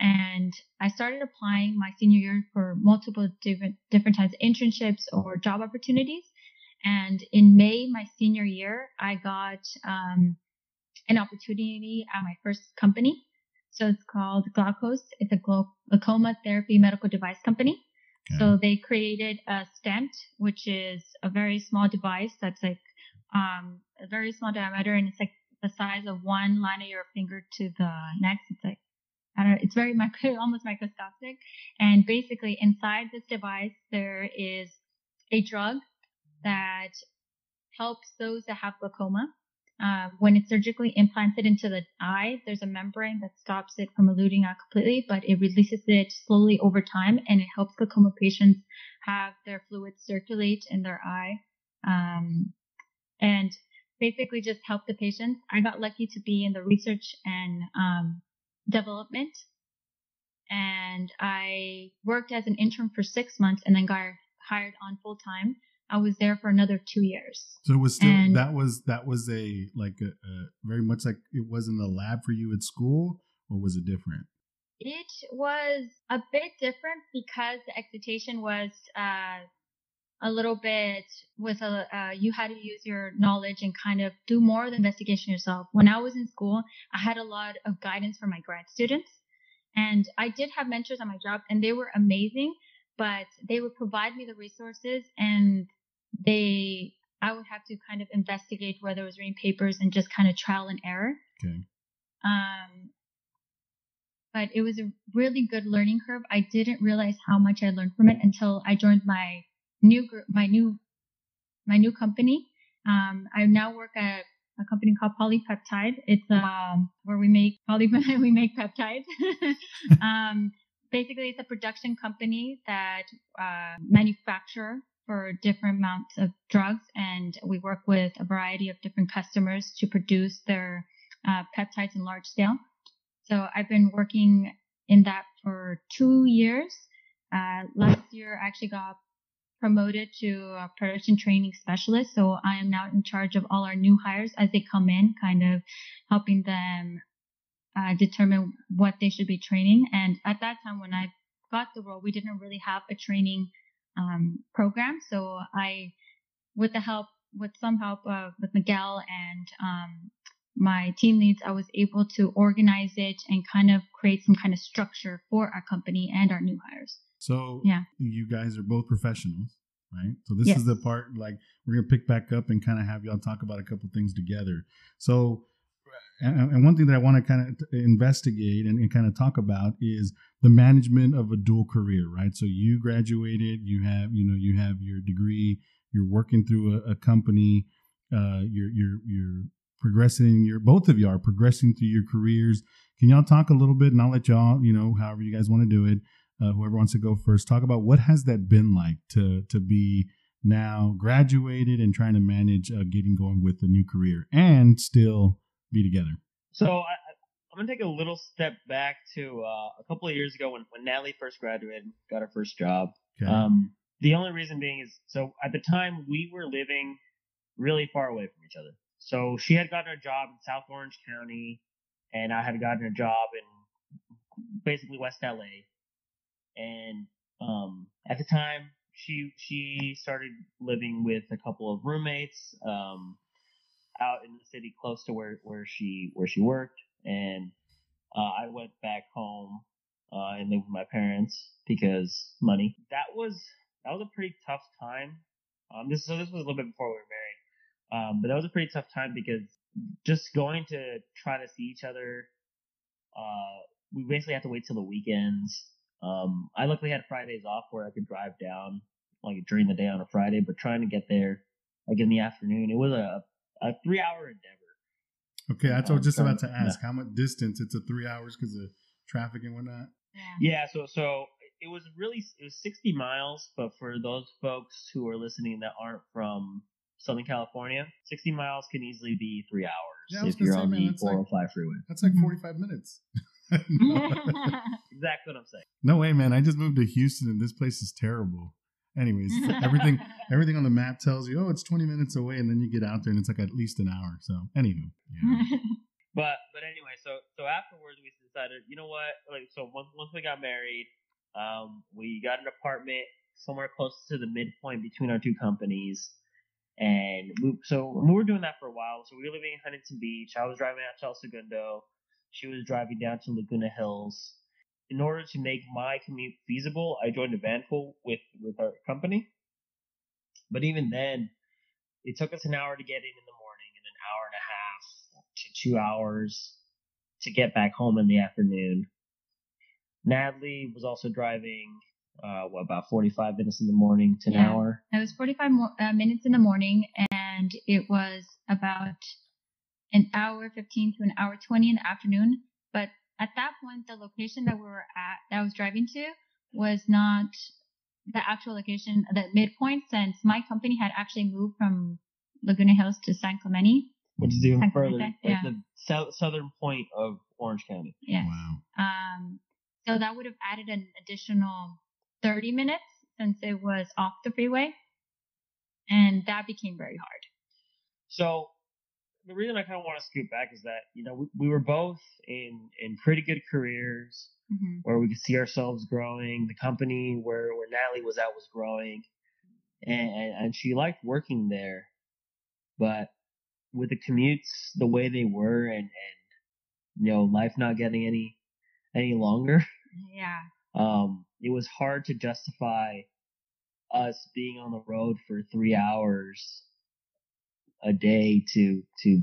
And I started applying my senior year for multiple different, different types of internships or job opportunities. And in May, my senior year, I got um, an opportunity at my first company. So it's called Glaukos. It's a glaucoma therapy medical device company. Okay. So they created a stent, which is a very small device that's like um, a very small diameter. And it's like the size of one line of your finger to the next. It's like, I don't know, it's very micro, almost microscopic. And basically inside this device, there is a drug that helps those that have glaucoma. Uh, when it's surgically implanted into the eye, there's a membrane that stops it from eluting out completely, but it releases it slowly over time, and it helps glaucoma patients have their fluids circulate in their eye um, and basically just help the patients. I got lucky to be in the research and um, development, and I worked as an intern for six months and then got hired on full time. I was there for another two years. So it was still, and that was, that was a, like a, a very much like it was in the lab for you at school, or was it different? It was a bit different because the excitation was uh, a little bit with a, uh, you had to use your knowledge and kind of do more of the investigation yourself. When I was in school, I had a lot of guidance from my grad students, and I did have mentors on my job, and they were amazing, but they would provide me the resources, and they, I would have to kind of investigate whether it was reading papers and just kind of trial and error. Okay. Um, but it was a really good learning curve. I didn't realize how much I learned from it until I joined my new group, my new, my new company. Um, I now work at a company called Polypeptide. It's um where we make poly, we make peptides. um, basically, it's a production company that uh, manufacture for different amounts of drugs, and we work with a variety of different customers to produce their uh, peptides in large scale. So I've been working in that for two years. Uh, last year, I actually got promoted to a production training specialist. So I am now in charge of all our new hires as they come in, kind of helping them uh, determine what they should be training. And at that time, when I got the role, we didn't really have a training um, program. So I, with the help, with some help of with Miguel and um, my team leads, I was able to organize it and kind of create some kind of structure for our company and our new hires. So yeah. You guys are both professionals, right? So this yes. is the part, like, we're going to pick back up and kind of have y'all talk about a couple things together. So, and, and one thing that I want to kind of investigate and, and kind of talk about is the management of a dual career, right? So you graduated, you have, you know, you have your degree, you're working through a, a company, uh, you're, you're, you're progressing, you're, both of you are progressing through your careers. Can y'all talk a little bit, and I'll let y'all, you know, however you guys want to do it. Uh, whoever wants to go first, talk about what has that been like to to be now graduated and trying to manage uh, getting going with a new career and still be together. So I, I'm going to take a little step back to uh, a couple of years ago when, when Natalie first graduated, got her first job. Okay. Um, the only reason being is, so at the time we were living really far away from each other. So she had gotten a job in South Orange County and I had gotten a job in basically West L A. And um, at the time, she she started living with a couple of roommates um, out in the city close to where, where she where she worked. And uh, I went back home uh, and lived with my parents because money. That was that was a pretty tough time. Um, this so this was a little bit before we were married, um, but that was a pretty tough time because just going to try to see each other, uh, we basically had to wait till the weekends. Um, I luckily had Fridays off where I could drive down like during the day on a Friday, but trying to get there like in the afternoon, it was a, a three hour endeavor. Okay. That's um, what I was just so, about to ask yeah. how much distance. It's a three hours because of traffic and whatnot. Yeah. yeah. So, so it was really, it was sixty miles, but for those folks who are listening that aren't from Southern California, sixty miles can easily be three hours. Yeah, if you're say, on man, the four oh five like, freeway. That's like forty-five minutes. Exactly what I'm saying. No way, man. I just moved to Houston and this place is terrible. Anyways, everything everything on the map tells you, oh, it's twenty minutes away, and then you get out there and it's like at least an hour. So anywho. Yeah. but but anyway, so so afterwards we decided, you know what? Like so once once we got married, um, we got an apartment somewhere close to the midpoint between our two companies. And we, so we were doing that for a while. So we were living in Huntington Beach. I was driving out to El Segundo. She was driving down to Laguna Hills. In order to make my commute feasible, I joined a van pool with, with our company. But even then, it took us an hour to get in in the morning and an hour and a half to two hours to get back home in the afternoon. Natalie was also driving, uh, what, about forty-five minutes in the morning to yeah, an hour? It was forty-five minutes in the morning, and it was about an hour fifteen to an hour twenty in the afternoon. But at that point, the location that we were at, that I was driving to, was not the actual location, the midpoint, since my company had actually moved from Laguna Hills to San Clemente. Which is even San further, like yeah. the so- southern point of Orange County. Yes. Wow. Um, so that would have added an additional thirty minutes since it was off the freeway. And that became very hard. So the reason I kind of want to scoot back is that, you know, we, we were both in, in pretty good careers mm-hmm. where we could see ourselves growing. The company where, where Natalie was at was growing, and, and she liked working there. But with the commutes the way they were, and, and you know, life not getting any any longer, yeah, um, it was hard to justify us being on the road for three hours a day to to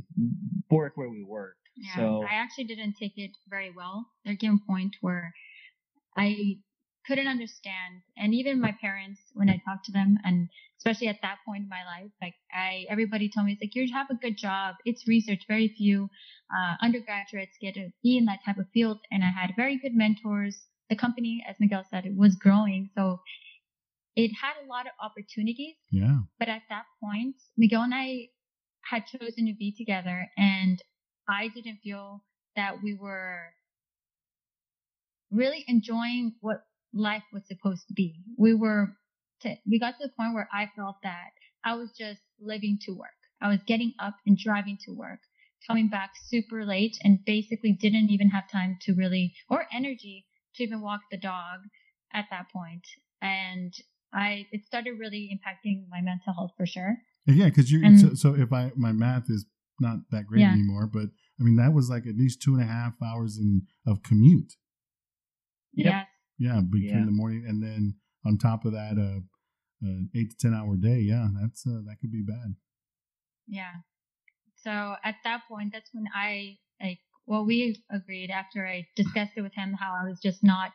work where we worked. Yeah, so I actually didn't take it very well. There came a point where I couldn't understand, and even my parents, when I talked to them, and especially at that point in my life, like I, everybody told me, it's like, you have a good job. It's research. Very few uh, undergraduates get to be in that type of field. And I had very good mentors. The company, as Miguel said, it was growing. So it had a lot of opportunities. Yeah. But at that point, Miguel and I had chosen to be together, and I didn't feel that we were really enjoying what life was supposed to be. We were, to, we got to the point where I felt that I was just living to work. I was getting up and driving to work, coming back super late, and basically didn't even have time to really, or energy to even walk the dog at that point. And I, it started really impacting my mental health for sure. Yeah. Cause you, and, so, so if I, my math is not that great yeah. anymore, but I mean, that was like at least two and a half hours in of commute. Yep. Yeah. Yeah, between yeah. the morning, and then on top of that, uh, an eight to ten hour day. Yeah, that's uh, that could be bad. Yeah. So at that point, that's when I like. Well, we agreed after I discussed it with him how I was just not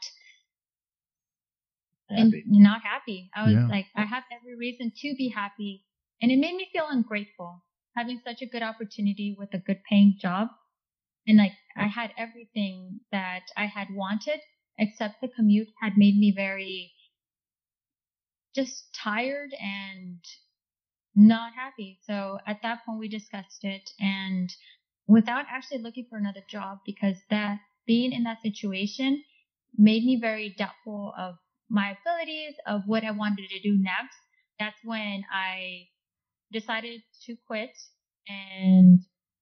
happy. In, not happy. I was yeah. like, I have every reason to be happy, and it made me feel ungrateful having such a good opportunity with a good paying job, and like I had everything that I had wanted. Except the commute had made me very just tired and not happy. So at that point, we discussed it, and without actually looking for another job, because that being in that situation made me very doubtful of my abilities, of what I wanted to do next. That's when I decided to quit and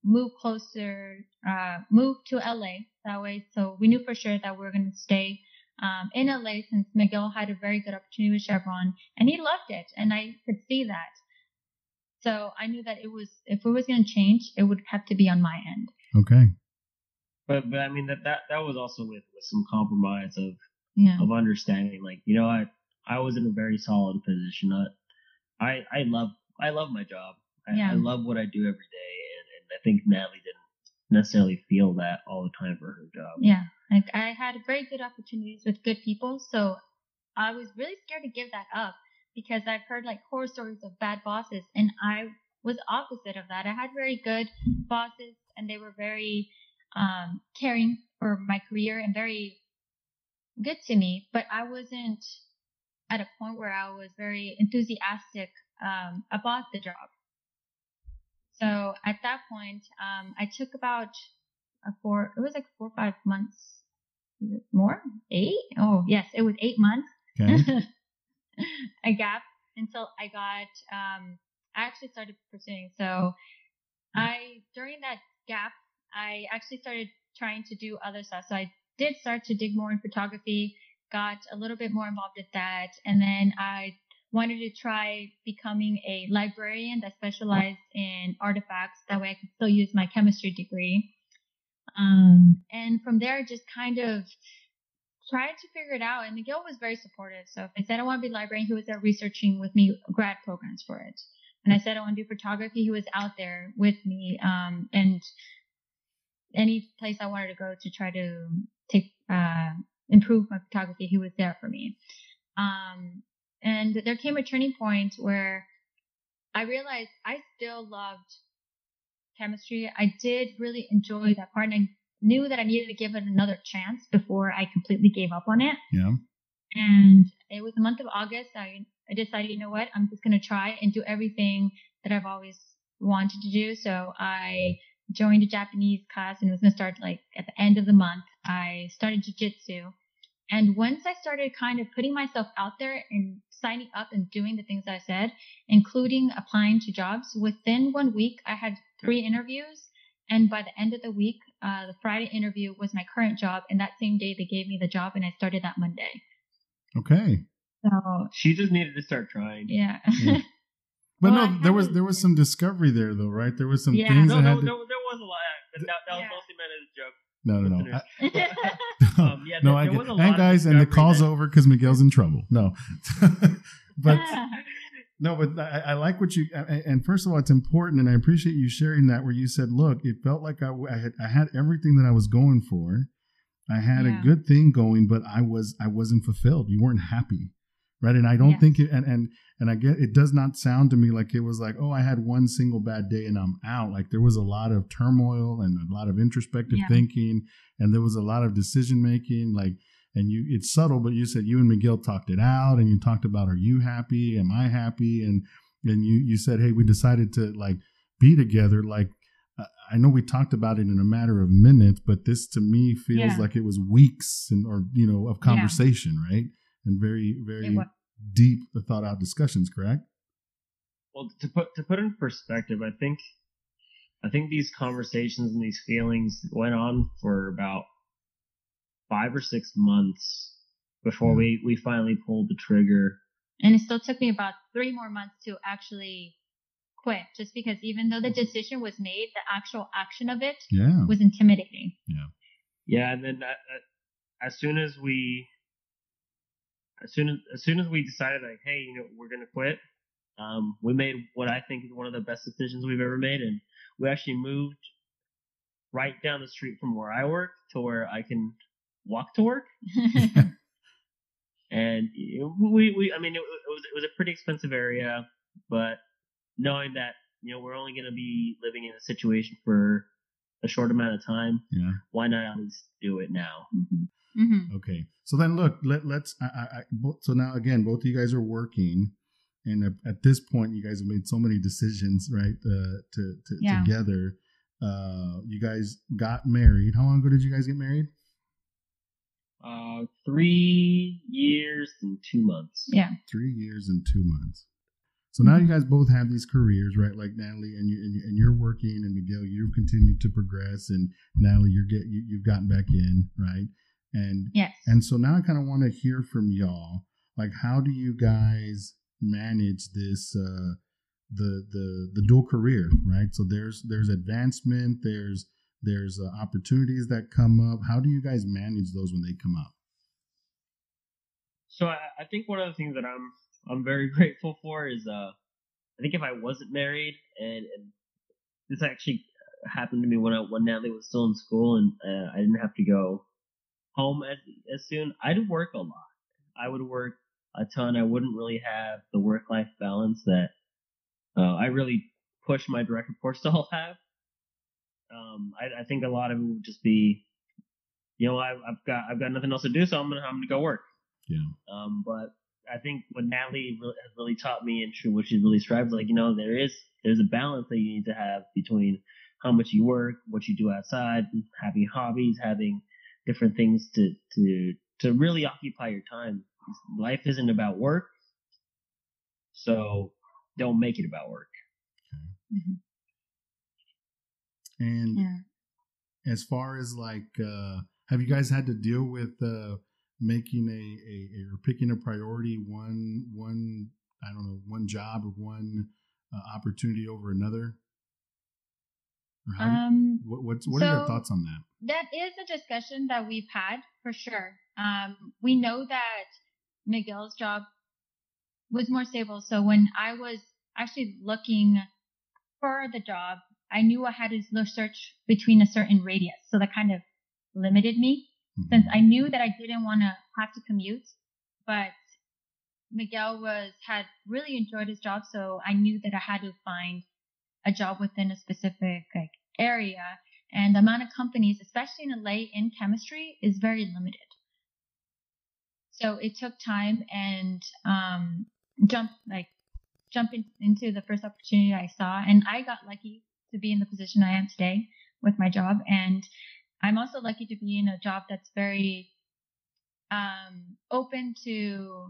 move closer, uh, move to L A that way. So we knew for sure that we were going to stay um, in L A, since Miguel had a very good opportunity with Chevron, and he loved it, and I could see that. So I knew that it was, if it was going to change, it would have to be on my end. Okay. But but I mean that that, that was also with, with some compromise of yeah. of understanding. Like, you know, I I was in a very solid position. I I, I love I love my job. I, yeah. I love what I do every day. I think Natalie didn't necessarily feel that all the time for her job. Yeah, like I had very good opportunities with good people, so I was really scared to give that up, because I've heard like horror stories of bad bosses, and I was opposite of that. I had very good bosses, and they were very um, caring for my career and very good to me, but I wasn't at a point where I was very enthusiastic um, about the job. So at that point, um, I took about a four, it was like four or five months more, eight? Oh, yes, it was eight months. Okay. A gap until I got, um, I actually started pursuing. So I, during that gap, I actually started trying to do other stuff. So I did start to dig more in photography, got a little bit more involved with that. And then I wanted to try becoming a librarian that specialized in artifacts. That way I could still use my chemistry degree. Um, and from there, just kind of tried to figure it out. And Miguel was very supportive. So if I said I want to be a librarian, he was there researching with me grad programs for it. And I said I want to do photography, he was out there with me. Um, and any place I wanted to go to try to take uh, improve my photography, he was there for me. Um, And there came a turning point where I realized I still loved chemistry. I did really enjoy that part, and I knew that I needed to give it another chance before I completely gave up on it. Yeah. And it was the month of August. I, I decided, you know what, I'm just going to try and do everything that I've always wanted to do. So I joined a Japanese class, and it was going to start like at the end of the month. I started jiu-jitsu. And once I started kind of putting myself out there and signing up and doing the things I said, including applying to jobs, within one week, I had three interviews. And by the end of the week, uh, the Friday interview was my current job. And that same day, they gave me the job, and I started that Monday. Okay. So she just needed to start trying. Yeah. yeah. But well, no, there was there was some discovery there, though, right? There was some yeah. things. No, I no, had to... no, there was a lot. But that, that yeah. was mostly meant as a joke. No, no, no. I, um, yeah, no, there, I there was a lot and guys, and the call's that... over because Miguel's in trouble. No, but no, but I, I like what you. And first of all, it's important, and I appreciate you sharing that. Where you said, "Look, it felt like I, I had I had everything that I was going for. I had yeah. a good thing going, but I was I wasn't fulfilled. You weren't happy." Right. And I don't yes. think it and, and and I get it does not sound to me like it was like, oh, I had one single bad day and I'm out. Like there was a lot of turmoil and a lot of introspective yeah. thinking. And there was a lot of decision making. Like and you it's subtle, but you said you and Miguel talked it out and you talked about, are you happy? Am I happy? And and you you said, hey, we decided to like be together. Like I know we talked about it in a matter of minutes, but this to me feels yeah. like it was weeks and or, you know, of conversation. Yeah. Right. And very, very deep, thought out discussions, correct? Well, to put to put in perspective, I think I think these conversations and these feelings went on for about five or six months before yeah. we, we finally pulled the trigger. And it still took me about three more months to actually quit, just because even though the decision was made, the actual action of it yeah. was intimidating. Yeah. Yeah, and then that, that, as soon as we... As soon as, as soon as we decided, like, hey, you know, we're going to quit, um, we made what I think is one of the best decisions we've ever made. And we actually moved right down the street from where I work to where I can walk to work. And we, we, I mean, it, it was, it was a pretty expensive area, but knowing that, you know, we're only going to be living in a situation for a short amount of time. Yeah. Why not at least do it now? Mm-hmm. Mm-hmm. Okay. So then look, let, let's, I, I, I, so now again, both of you guys are working and at, at this point you guys have made so many decisions, right? Uh, to, to yeah. together, uh, you guys got married. How long ago did you guys get married? Uh, three years and two months. Yeah. Three years and two months. So now you guys both have these careers, right? Like Natalie, and you and, you, and you're working, and Miguel, you've continued to progress, and Natalie, you're get you, you've gotten back in, right? And yes. and so now I kind of want to hear from y'all, like how do you guys manage this uh, the the the dual career, right? So there's there's advancement, there's there's uh, opportunities that come up. How do you guys manage those when they come up? So I, I think one of the things that I'm I'm very grateful for is, uh, I think if I wasn't married, and, and this actually happened to me when I, when Natalie was still in school and uh, I didn't have to go home as, as soon, I'd work a lot. I would work a ton. I wouldn't really have the work-life balance that uh, I really push my direct reports to all have. Um, I, I think a lot of it would just be, you know, I, I've got I've got nothing else to do, so I'm gonna I'm gonna go work. Yeah. Um, but I think what Natalie has really taught me, and what she really strives, like, you know, there is there's a balance that you need to have between how much you work, what you do outside, having hobbies, having different things to to to really occupy your time. Life isn't about work, so don't make it about work. Okay. Mm-hmm. And yeah. as far as like, uh, have you guys had to deal with Uh, making a, a or picking a priority, one one I don't know one job or one uh, opportunity over another? Or how um, you, what what's, what so are your thoughts on that? That is a discussion that we've had for sure. Um, we know that Miguel's job was more stable, so when I was actually looking for the job, I knew I had to search between a certain radius, so that kind of limited me. Since I knew that I didn't want to have to commute, but Miguel was had really enjoyed his job, so I knew that I had to find a job within a specific like area. And the amount of companies, especially in L A in chemistry, is very limited. So it took time and um, jump like jump in, into the first opportunity I saw, and I got lucky to be in the position I am today with my job. And I'm also lucky to be in a job that's very um, open to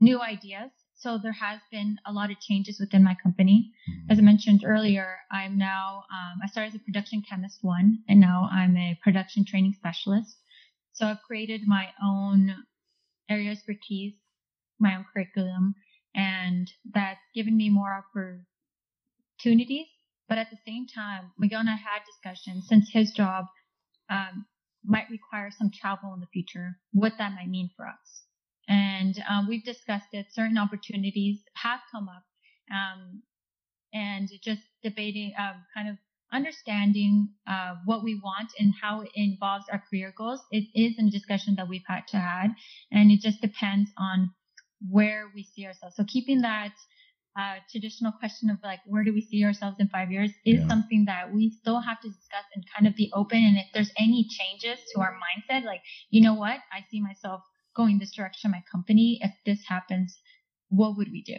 new ideas. So there has been a lot of changes within my company. As I mentioned earlier, I'm now, um, I started as a production chemist one, and now I'm a production training specialist. So I've created my own area of expertise, my own curriculum, and that's given me more opportunities. But at the same time, Miguel and I had discussions since his job um, might require some travel in the future, what that might mean for us. And um, we've discussed it. Certain opportunities have come up, um, and just debating, uh, kind of understanding uh, what we want and how it involves our career goals. It is a discussion that we've had to have, and it just depends on where we see ourselves. So keeping that uh, traditional question of like, where do we see ourselves in five years is yeah. something that we still have to discuss and kind of be open. And if there's any changes to our mindset, like, you know what, I see myself going this direction, my company, if this happens, what would we do?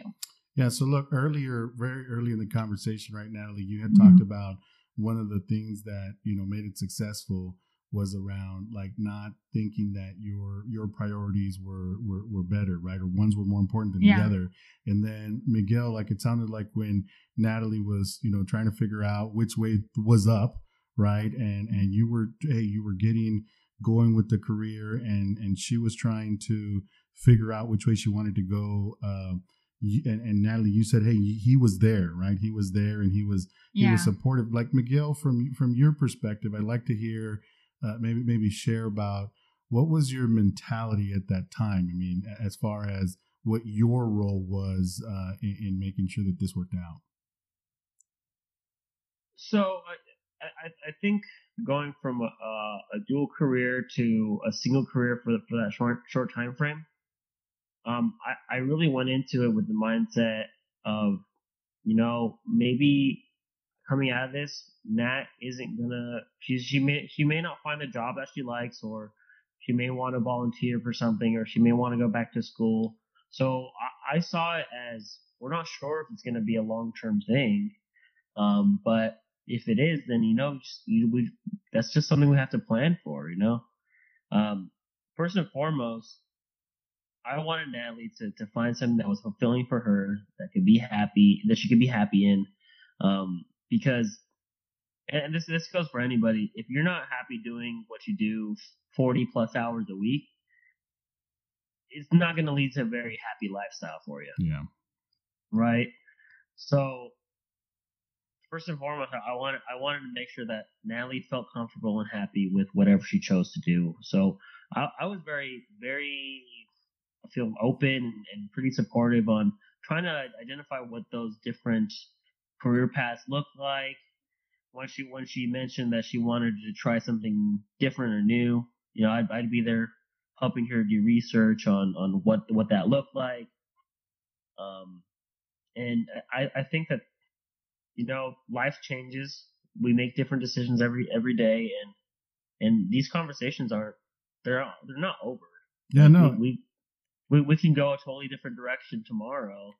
Yeah. So look, earlier, very early in the conversation right now, Natalie, you had mm-hmm. talked about one of the things that, you know, made it successful was around like not thinking that your, your priorities were, were, were better, right? Or ones were more important than yeah. the other. And then Miguel, like it sounded like when Natalie was, you know, trying to figure out which way was up, right? And, and you were, hey, you were getting, going with the career, and and she was trying to figure out which way she wanted to go. Uh, you, and, and Natalie, you said, hey, he was there, right? He was there, and he was yeah. he was supportive. Like Miguel, from from your perspective, I'd like to hear uh, maybe maybe share about what was your mentality at that time. I mean, as far as what your role was uh, in, in making sure that this worked out. So I I, I think. Going from a, a dual career to a single career for, the, for that short short time frame, um, I, I really went into it with the mindset of, you know, maybe coming out of this, Nat isn't gonna she she may she may not find a job that she likes, or she may want to volunteer for something, or she may want to go back to school. So I, I saw it as, we're not sure if it's gonna be a long term thing, um, but if it is, then, you know, just, you, we, that's just something we have to plan for, you know. Um, first and foremost, I wanted Natalie to, to find something that was fulfilling for her, that could be happy, that she could be happy in. Um, because, and this this goes for anybody, if you're not happy doing what you do forty plus hours a week, it's not going to lead to a very happy lifestyle for you. Yeah. Right? So first and foremost, I wanted I wanted to make sure that Natalie felt comfortable and happy with whatever she chose to do. So I, I was very, very, I feel open and pretty supportive on trying to identify what those different career paths look like. When she when she mentioned that she wanted to try something different or new, you know, I'd, I'd be there helping her do research on on what what that looked like. Um, and I I think that, you know, life changes. We make different decisions every every day, and and these conversations aren't they're they're not over. Yeah, like no. We, we we can go a totally different direction tomorrow.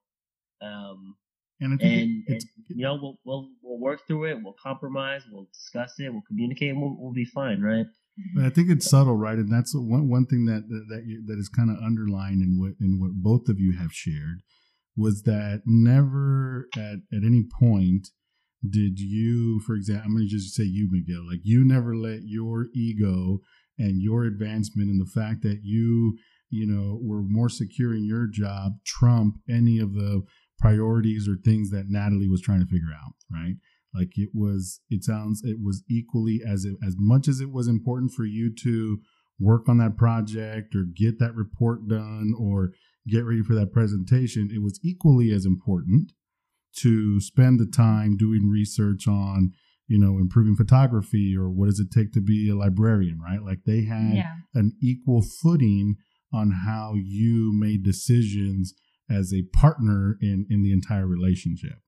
Um, and and, and you know, we'll we'll we'll work through it. We'll compromise. We'll discuss it. We'll communicate. And we'll we'll be fine, right? But I think it's subtle, right? And that's one one thing that that you, that is kind of underlined in what in what both of you have shared, was that never at, at any point did you, for example, I'm going to just say you, Miguel, like you never let your ego and your advancement and the fact that you, you know, were more secure in your job trump any of the priorities or things that Natalie was trying to figure out, right? Like it was, it sounds, it was equally as, as much as it was important for you to work on that project or get that report done or get ready for that presentation, it was equally as important to spend the time doing research on, you know, improving photography or what does it take to be a librarian, right? Like they had yeah. an equal footing on how you made decisions as a partner in, in the entire relationship,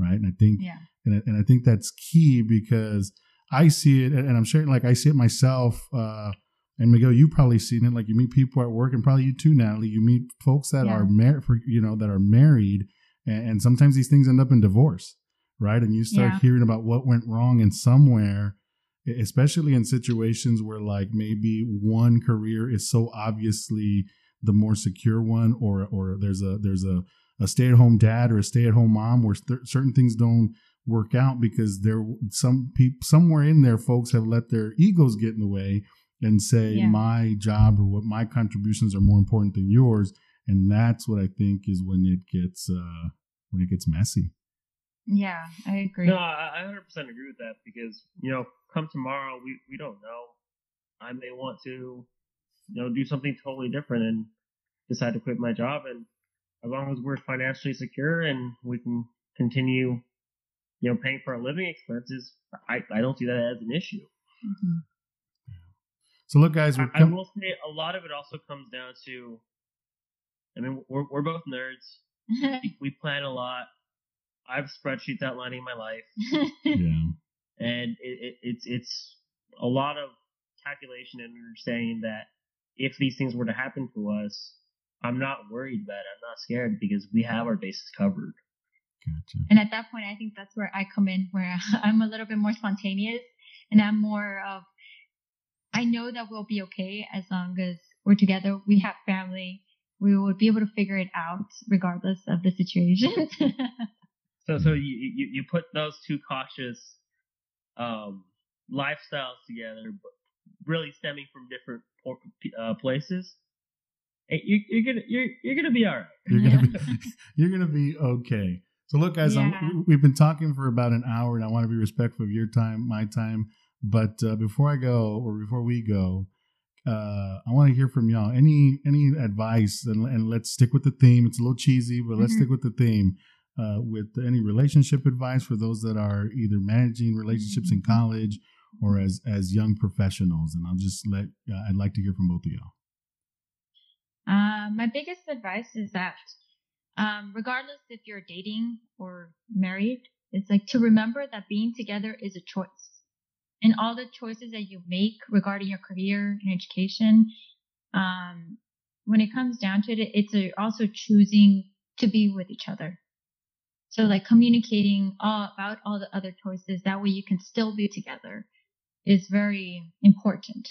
right? And I think, yeah. and, I, and I think that's key because I see it, and I'm sharing, like I see it myself, uh, and Miguel, you've probably seen it. Like you meet people at work, and probably you too, Natalie. You meet folks that yeah. are married, you know, that are married, and, and sometimes these things end up in divorce, right? And you start yeah. hearing about what went wrong, and somewhere especially in situations where like maybe one career is so obviously the more secure one, or or there's a there's a, a stay-at-home dad or a stay-at-home mom where st- certain things don't work out because there some people somewhere in there folks have let their egos get in the way and say yeah. my job or what my contributions are more important than yours, and that's what I think is when it gets uh, when it gets messy. Yeah, I agree. No, I one hundred percent agree with that because, you know, come tomorrow, we, we don't know. I may want to, you know, do something totally different and decide to quit my job. And as long as we're financially secure and we can continue, you know, paying for our living expenses, I, I don't see that as an issue. Mm-hmm. So look, guys, we're I, com- I will say a lot of it also comes down to, I mean, we're, we're both nerds. we, we plan a lot. I have spreadsheets outlining my life. yeah. And it, it, it's it's a lot of calculation and understanding that if these things were to happen to us, I'm not worried about it. I'm not scared because we have our bases covered. Gotcha. And at that point, I think that's where I come in, where I'm a little bit more spontaneous and I'm more of, I know that we'll be okay as long as we're together. We have family. We would be able to figure it out regardless of the situation. So, so you, you, you put those two cautious um, lifestyles together, but really stemming from different uh, places. You, you're gonna you're you're gonna be all right. You're gonna be, you're gonna be okay. So, look, guys, yeah. I'm, we've been talking for about an hour, and I want to be respectful of your time, my time. But uh, before I go, or before we go, uh, I want to hear from y'all. Any any advice? And, and let's stick with the theme. It's a little cheesy, but let's mm-hmm. stick with the theme. Uh, with any relationship advice for those that are either managing relationships in college or as as young professionals, and I'll just let uh, I'd like to hear from both of y'all. Uh, my biggest advice is that, um, regardless if you're dating or married, it's like to remember that being together is a choice, and all the choices that you make regarding your career and education, um, when it comes down to it, it's a, also choosing to be with each other. So like communicating all about all the other choices, that way you can still be together, is very important.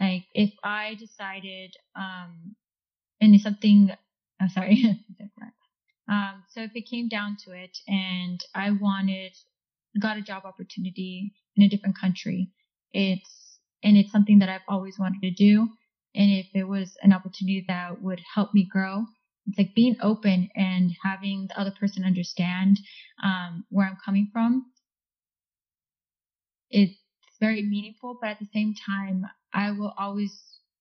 Like if I decided, um, and it's something, I'm oh, sorry, um, so if it came down to it and I wanted, got a job opportunity in a different country, it's, and it's something that I've always wanted to do. And if it was an opportunity that would help me grow, it's like being open and having the other person understand um, where I'm coming from. It's very meaningful, but at the same time, I will always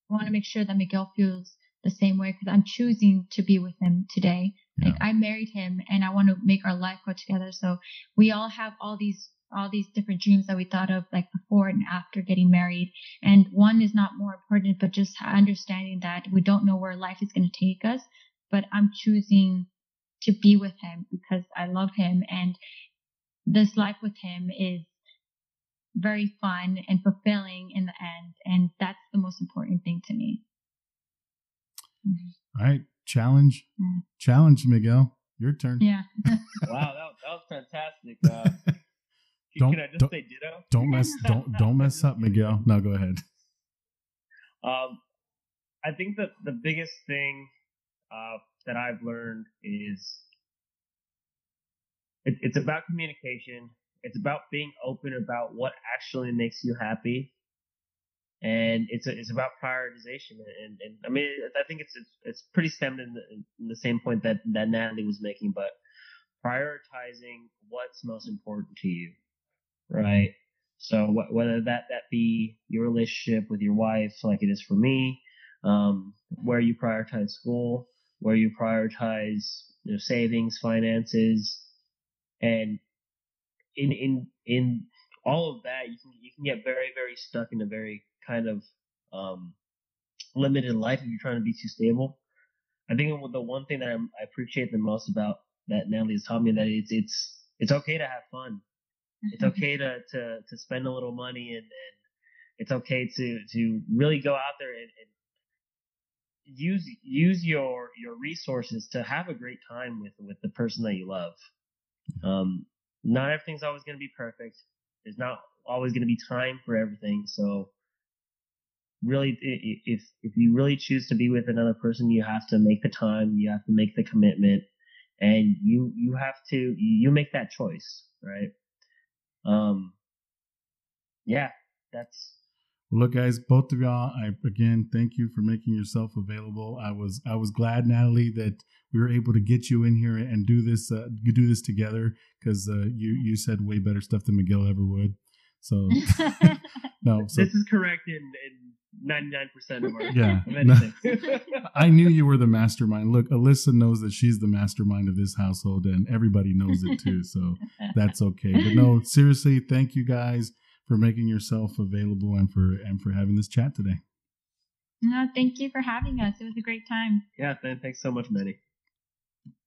want to make sure that Miguel feels the same way because I'm choosing to be with him today. Yeah. Like I married him, and I want to make our life go together. So we all have all these all these different dreams that we thought of, like before and after getting married. And one is not more important, but just understanding that we don't know where life is going to take us. But I'm choosing to be with him because I love him. And this life with him is very fun and fulfilling in the end. And that's the most important thing to me. All right. Challenge. Mm-hmm. Challenge, Miguel. Your turn. Yeah. Wow. That, that was fantastic. Uh, don't, can I just don't, say ditto? Don't mess, don't, don't mess up, Miguel. No, go ahead. Um, I think that the biggest thing Uh, that I've learned is it, it's about communication. It's about being open about what actually makes you happy, and it's a, it's about prioritization. And, and I mean, I think it's it's, it's pretty stemmed in the, in the same point that, that Natalie was making, but prioritizing what's most important to you, right? So wh- whether that, that be your relationship with your wife, like it is for me, um, where you prioritize school, where you prioritize, you know, savings, finances, and in in in all of that, you can you can get very very stuck in a very kind of um, limited life if you're trying to be too stable. I think the one thing that I'm, I appreciate the most about that Natalie has taught me that it's it's it's okay to have fun. It's okay to to, to spend a little money, and, and it's okay to to really go out there and, and use use your your resources to have a great time with with the person that you love. Um not everything's always going to be perfect. There's not always going to be time for everything. So really, if if you really choose to be with another person, you have to make the time, you have to make the commitment, and you you have to you make that choice, right? Um, yeah, that's. Well, look, guys, both of y'all, I again thank you for making yourself available. I was I was glad, Natalie, that we were able to get you in here and do this uh, do this together, because uh, you you said way better stuff than Miguel ever would. So no, so. This is correct in, in ninety-nine percent of our yeah. Of I knew you were the mastermind. Look, Alyssa knows that she's the mastermind of this household, and everybody knows it too. So that's okay. But no, seriously, thank you guys for making yourself available and for and for having this chat today. No, thank you for having us. It was a great time. Yeah, thanks so much, Manny.